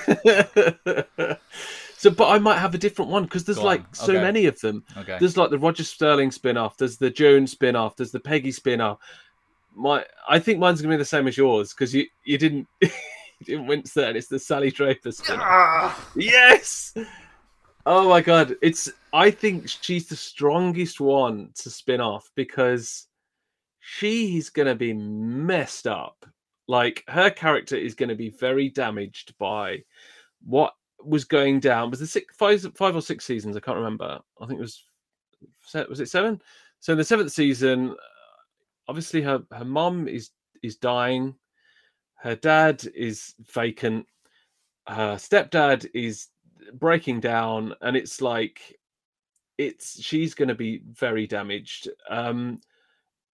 So, but I might have a different one, because there's so many of them. Okay. There's like the Roger Sterling spin-off. There's the Jones spin-off. There's the Peggy spin-off. I think mine's going to be the same as yours, because you didn't... in Winston, it's the Sally Draper spin-off. Yes. Oh my god, I think she's the strongest one to spin off, because she's gonna be messed up. Like, her character is gonna be very damaged by what was going down. Was the five or six seasons? I can't remember. I think it was it seven? So in the seventh season, obviously her mum is dying. Her dad is vacant. Her stepdad is breaking down, and it's like, she's going to be very damaged.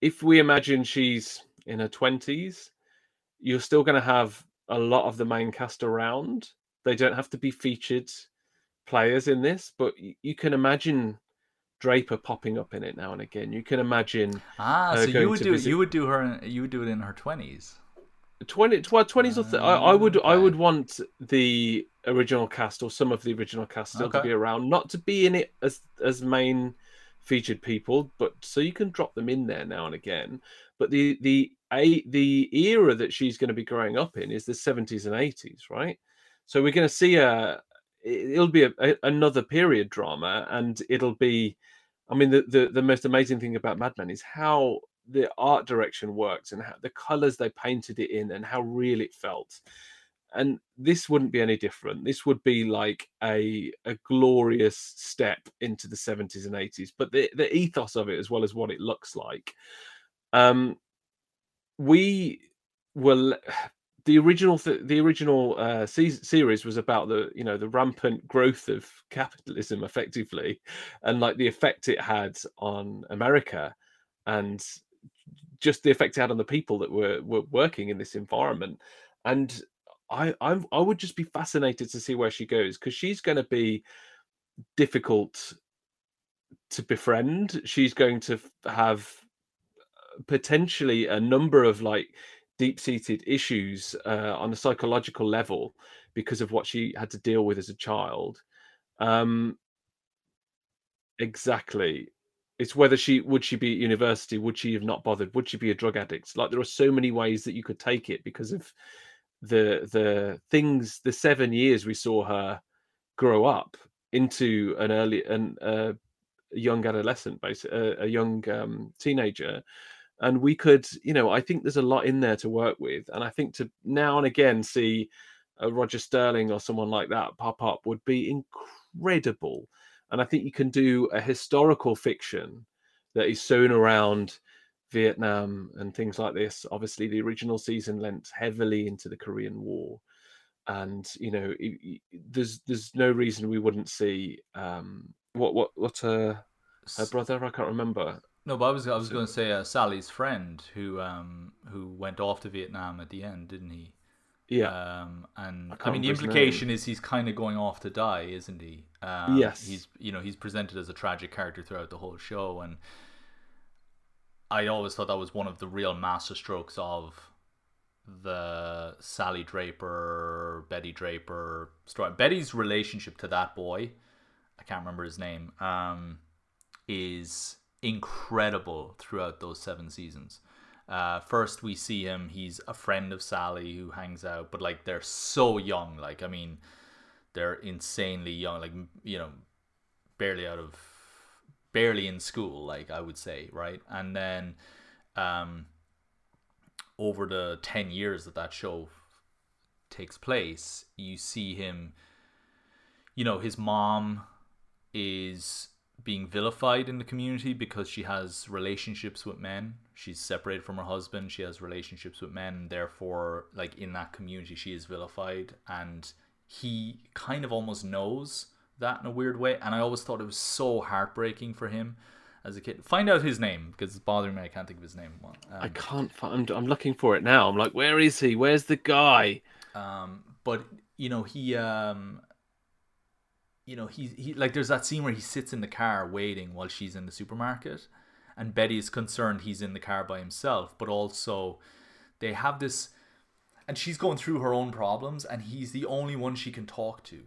If we imagine she's in her 20s, you're still going to have a lot of the main cast around. They don't have to be featured players in this, but you can imagine Draper popping up in it now and again. You can imagine. So you would do it in her 20s. 20s or I would want the original cast, or some of the original cast still to be around, not to be in it as main featured people, but so you can drop them in there now and again. But the era that she's going to be growing up in is the 70s and 80s, right? So we're going to see it'll be another period drama, and it'll be, I mean, the most amazing thing about Mad Men is how the art direction works, and how the colors they painted it in, and how real it felt. And this wouldn't be any different. This would be like a glorious step into the 70s and 80s, but the ethos of it, as well as what it looks like. we were the original series was about the rampant growth of capitalism, effectively, and like the effect it had on America, and just the effect it had on the people that were working in this environment. And I would just be fascinated to see where she goes, because she's going to be difficult to befriend. She's going to have potentially a number of like deep-seated issues on a psychological level because of what she had to deal with as a child. Exactly. It's whether would she be at university? Would she have not bothered? Would she be a drug addict? Like, there are so many ways that you could take it because of the things, the 7 years we saw her grow up into young adolescent, basically a young teenager. And we could, I think there's a lot in there to work with. And I think to now and again see a Roger Sterling or someone like that pop up would be incredible. And I think you can do a historical fiction that is sewn around Vietnam and things like this. Obviously, the original season lent heavily into the Korean War. And, there's no reason we wouldn't see her brother, I can't remember. No, but I was going to say Sally's friend who went off to Vietnam at the end, didn't he? Yeah. And I mean, the implication is he's kind of going off to die, isn't he? Yes. He's he's presented as a tragic character throughout the whole show, and I always thought that was one of the real masterstrokes of the Sally Draper, Betty Draper story. Betty's relationship to that boy, I can't remember his name, is incredible throughout those 7 seasons. First we see him, he's a friend of Sally who hangs out, but like they're so young, like I mean they're insanely young, like barely in school, like I would say, right? And then over the 10 years that show takes place, you see him, his mom is being vilified in the community because she has relationships with men. She's separated from her husband. She has relationships with men. And therefore, like in that community, she is vilified. And he kind of almost knows that in a weird way. And I always thought it was so heartbreaking for him as a kid. Find out his name, because it's bothering me. I can't think of his name. I can't find. I'm looking for it now. I'm like, where is he? Where's the guy? But he. He like there's that scene where he sits in the car waiting while she's in the supermarket, and Betty is concerned he's in the car by himself, but also they have this, and she's going through her own problems, and he's the only one she can talk to,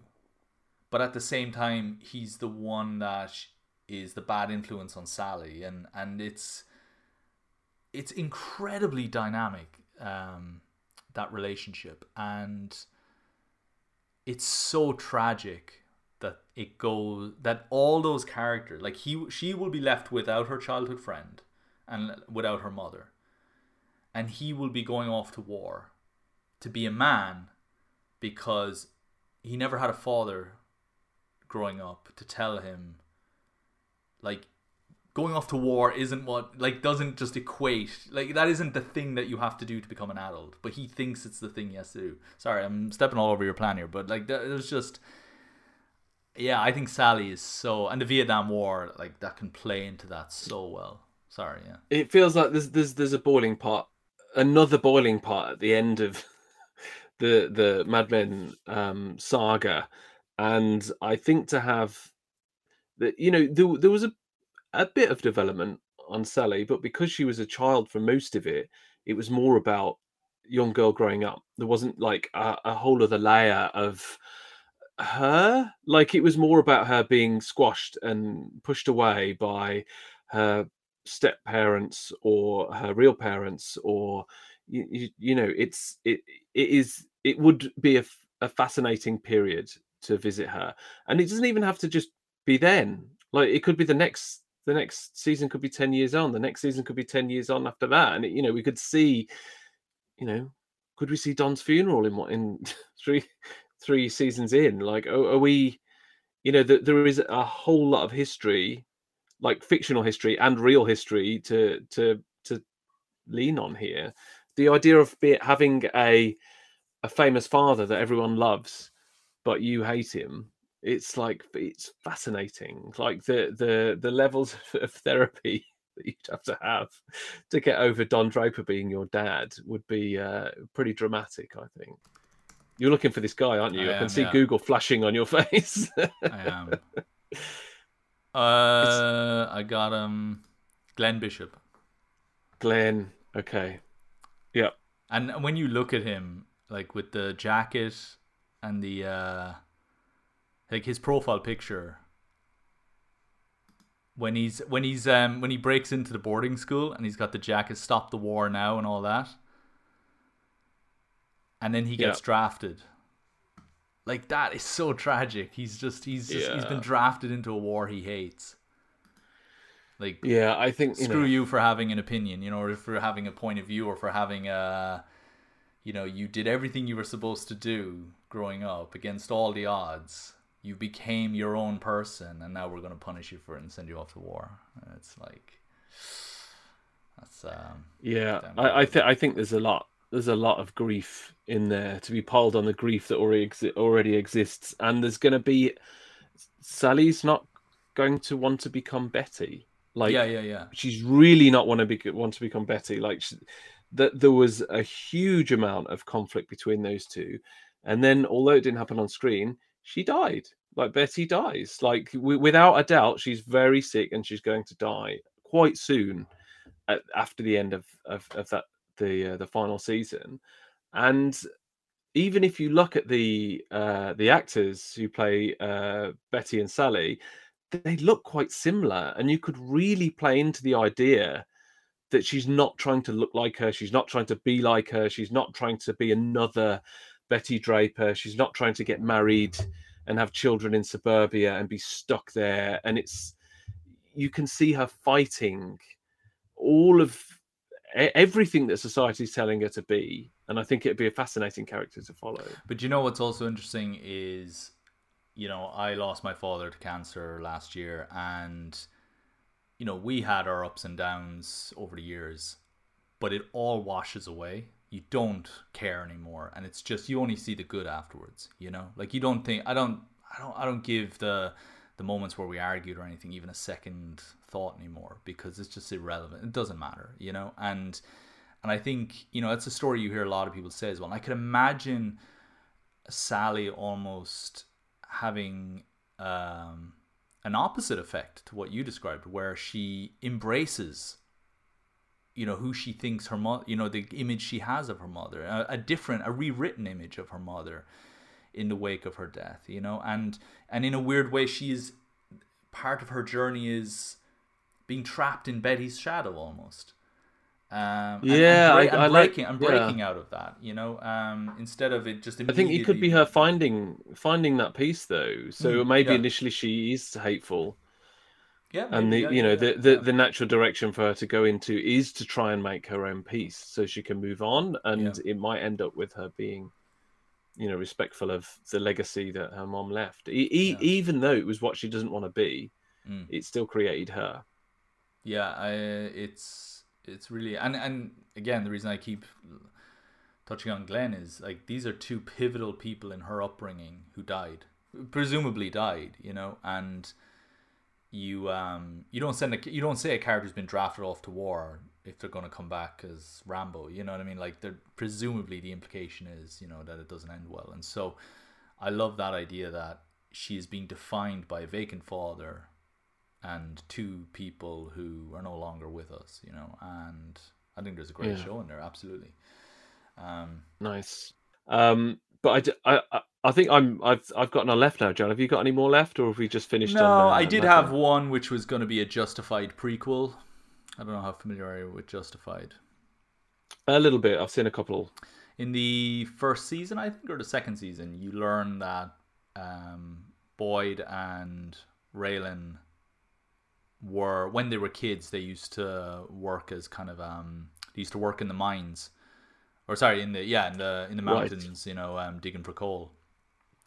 but at the same time he's the one that is the bad influence on Sally, and it's incredibly dynamic, that relationship, and it's so tragic that it goes, that all those characters, like she will be left without her childhood friend and without her mother, and he will be going off to war to be a man because he never had a father growing up to tell him, like, going off to war isn't what, like, doesn't just equate, like, that isn't the thing that you have to do to become an adult, but he thinks it's the thing he has to do. Sorry, I'm stepping all over your plan here, but like there's just, yeah, I think Sally is so, and the Vietnam War, like, that can play into that so well. Sorry, yeah. It feels like there's a boiling pot, another boiling pot at the end of the Mad Men saga, and I think to have that, there was a bit of development on Sally, but because she was a child for most of it, it was more about young girl growing up. There wasn't like a whole other layer of her, like it was more about her being squashed and pushed away by her step parents or her real parents, or it would be a fascinating period to visit her, and it doesn't even have to just be then, like it could be the next season could be 10 years on, the next season could be 10 years on after that, and we could see, could we see Don's funeral in 3 seasons in, like, are we, there is a whole lot of history, like fictional history and real history to lean on here the idea of having a famous father that everyone loves, but you hate him. It's like, it's fascinating. Like the levels of therapy that you'd have to get over Don Draper being your dad would be pretty dramatic, I think. You're looking for this guy, aren't you? I can see Google flashing on your face. I am. I got Glenn Bishop. Glenn, okay. Yeah. And when you look at him, like with the jacket and the like his profile picture, when he breaks into the boarding school and he's got the jacket, "Stop the War Now" and all that, and then he gets drafted. Like, that is so tragic. He's just he's been drafted into a war he hates. Like, yeah, I think screw you for having an opinion, you know, or for having a point of view, or for having a, you know, you did everything you were supposed to do growing up against all the odds. You became your own person, and now we're going to punish you for it and send you off to war. And it's like, that's I think there's a lot of grief in there to be piled on the grief that already exists, and there's going to be Sally's not going to want to become Betty. Like, she's really not want to become Betty. Like, that there was a huge amount of conflict between those two, and then although it didn't happen on screen, she died. Like, Betty dies. Like, without a doubt, she's very sick and she's going to die quite soon after the end of that the final season. And even if you look at the actors who play Betty and Sally, they look quite similar, and you could really play into the idea that she's not trying to look like her, she's not trying to be like her, she's not trying to be another Betty Draper, she's not trying to get married and have children in suburbia and be stuck there. And it's, you can see her fighting all of everything that society's telling her to be, and I think it'd be a fascinating character to follow. But you know what's also interesting is, you know, I lost my father to cancer last year, and, you know, we had our ups and downs over the years, but it all washes away. You don't care anymore, and it's just, you only see the good afterwards, you know? Like, you don't think, I don't give the moments where we argued or anything even a second thought anymore, because it's just irrelevant. It doesn't matter, you know? And I think, you know, that's a story you hear a lot of people say as well. And I could imagine Sally almost having an opposite effect to what you described, where she embraces, you know, who she thinks her mother, you know, the image she has of her mother, a rewritten image of her mother in the wake of her death, you know? And in a weird way, she is, part of her journey is being trapped in Betty's shadow almost. I'm breaking out of that, you know, instead of it just immediately... I think it could be her finding that peace, though. So maybe initially she is hateful, the natural direction for her to go into is to try and make her own peace so she can move on, and it might end up with her being, you know, respectful of the legacy that her mom left, even though it was what she doesn't want to be. It still created her. It's really, and again, the reason I keep touching on Glenn is, like, these are two pivotal people in her upbringing who presumably died, you know, and you don't say a character's been drafted off to war if they're going to come back as Rambo, you know what I mean? Like, they're presumably, the implication is, you know, that it doesn't end well. And so I love that idea that she is being defined by a vacant father and two people who are no longer with us, you know. And I think there's a great show in there, absolutely. Nice. But I think I've got none left now, John. Have you got any more left, or have we just finished? No, I did have one, which was going to be a Justified prequel. I don't know how familiar I am with Justified. A little bit. I've seen a couple. In the first season, I think, or the second season, you learn that Boyd and Raylan were, when they were kids, they used to work as kind of they used to work in the mines, or sorry, in the mountains, right, you know, digging for coal.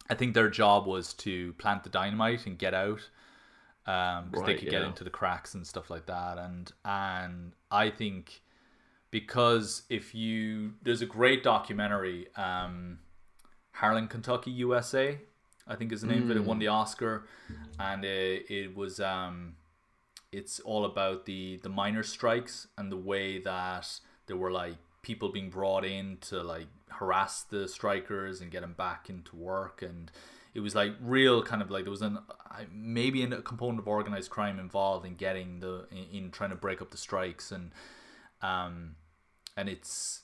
I think their job was to plant the dynamite and get out, because they could get into the cracks and stuff like that. And I think because if you, there's a great documentary, Harlan, Kentucky, USA, I think is the name of it. It won the Oscar, and it was, it's all about the miners' strikes and the way that there were like people being brought in to like harass the strikers and get them back into work, and it was like real kind of like there was an maybe a component of organized crime involved in getting the in trying to break up the strikes, and it's,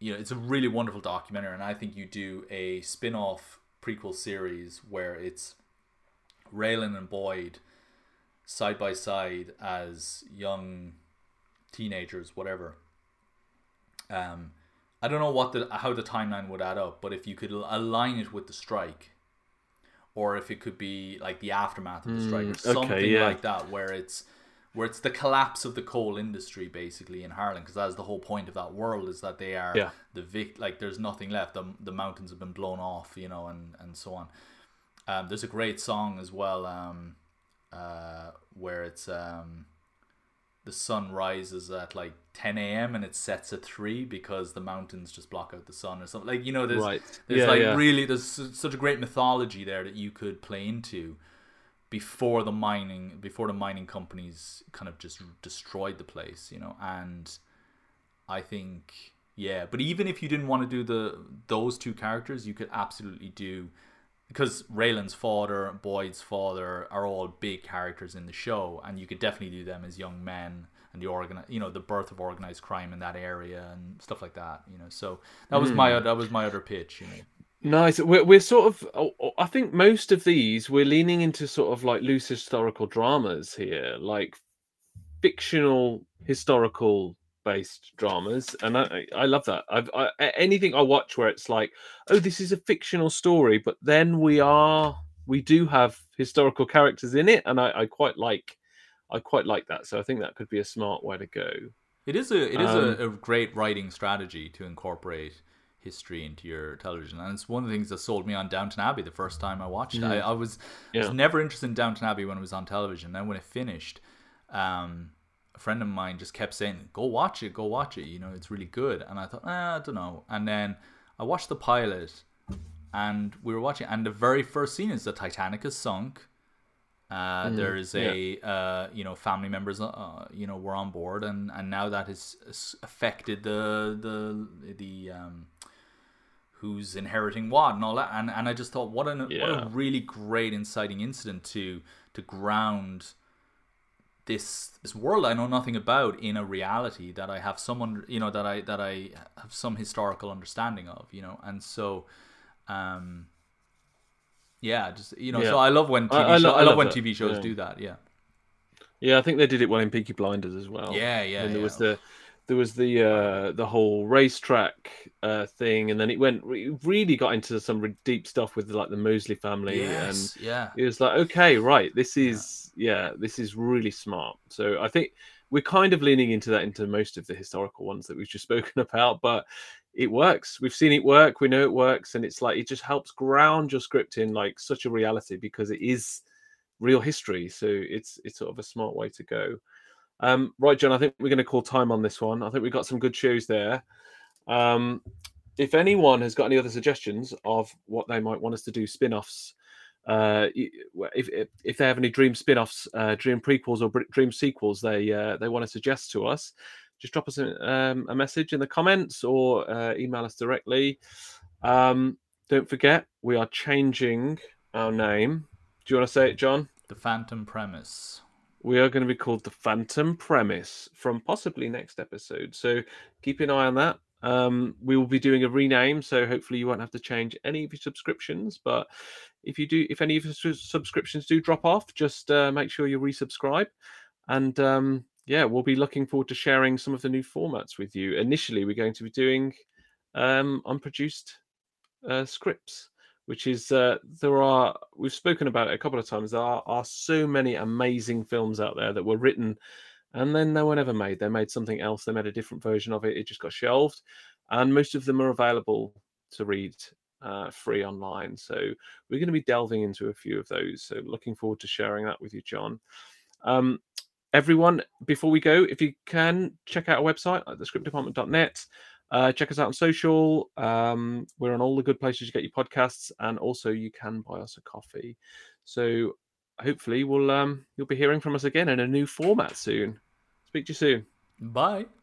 you know, it's a really wonderful documentary, and I think you do a spin-off prequel series where it's Raylan and Boyd side by side as young teenagers, whatever. I don't know what how the timeline would add up, but if you could align it with the strike, or if it could be like the aftermath of the strike, or something like that, where it's the collapse of the coal industry basically in Harlan, because that's the whole point of that world, is that they are like there's nothing left. The mountains have been blown off, you know, and so on. There's a great song as well, where it's the sun rises at like 10 a.m. and it sets at 3 because the mountains just block out the sun or something. Like, you know, really there's such a great mythology there that you could play into. Before the mining companies kind of just destroyed the place, you know. And I think, yeah, but even if you didn't want to do those two characters, you could absolutely do, because Raylan's father, Boyd's father are all big characters in the show, and you could definitely do them as young men and the birth of organized crime in that area and stuff like that, you know. So that was my other pitch, you know. Nice. We're sort of, I think most of these, we're leaning into sort of like loose historical dramas here, like fictional, historical based dramas. And I love that. Anything I watch where it's like, oh, this is a fictional story, but then we do have historical characters in it. And I quite like that. So I think that could be a smart way to go. It is a great writing strategy to incorporate history into your television, and it's one of the things that sold me on Downton Abbey the first time I watched it. I was never interested in Downton Abbey when it was on television, and when it finished, a friend of mine just kept saying, go watch it, you know, it's really good. And I thought, I don't know. And then I watched the pilot, and we were watching, and the very first scene is the Titanic has sunk, there is family members, were on board, and now that has affected the who's inheriting what and all that. And I just thought, what a really great inciting incident to ground this world I know nothing about in a reality that I have some, you know, that I have some historical understanding of, you know. And so, so I love when TV shows do that. Yeah. Yeah, I think they did it well in Peaky Blinders as well. Yeah, yeah. And there was the whole racetrack thing, and then it really got into some deep stuff with like the Mosley family. Yes, and it was like, okay, right, this is really smart. So I think we're kind of leaning into that, into most of the historical ones that we've just spoken about, but it works. We've seen it work. We know it works, and it's like it just helps ground your script in like such a reality, because it is real history. So it's sort of a smart way to go. Right, John, I think we're going to call time on this one. I think we've got some good shows there. If anyone has got any other suggestions of what they might want us to do, spin-offs, if they have any dream spin-offs, dream prequels or dream sequels they want to suggest to us, just drop us a message in the comments, or email us directly. Don't forget, we are changing our name. Do you want to say it, John? The Phantom Premise. We are going to be called The Phantom Premise from possibly next episode. So keep an eye on that. We will be doing a rename, so hopefully you won't have to change any of your subscriptions. But if you do, if any of your subscriptions do drop off, just make sure you resubscribe. And we'll be looking forward to sharing some of the new formats with you. Initially, we're going to be doing unproduced scripts, which is, we've spoken about it a couple of times, there are so many amazing films out there that were written and then no one ever made. They made something else, they made a different version of it, it just got shelved. And most of them are available to read free online. So we're going to be delving into a few of those. So looking forward to sharing that with you, John. everyone, before we go, if you can, check out our website at thescriptdepartment.net. Check us out on social. We're on all the good places you get your podcasts, and also you can buy us a coffee. So hopefully you'll be hearing from us again in a new format soon. Speak to you soon. Bye.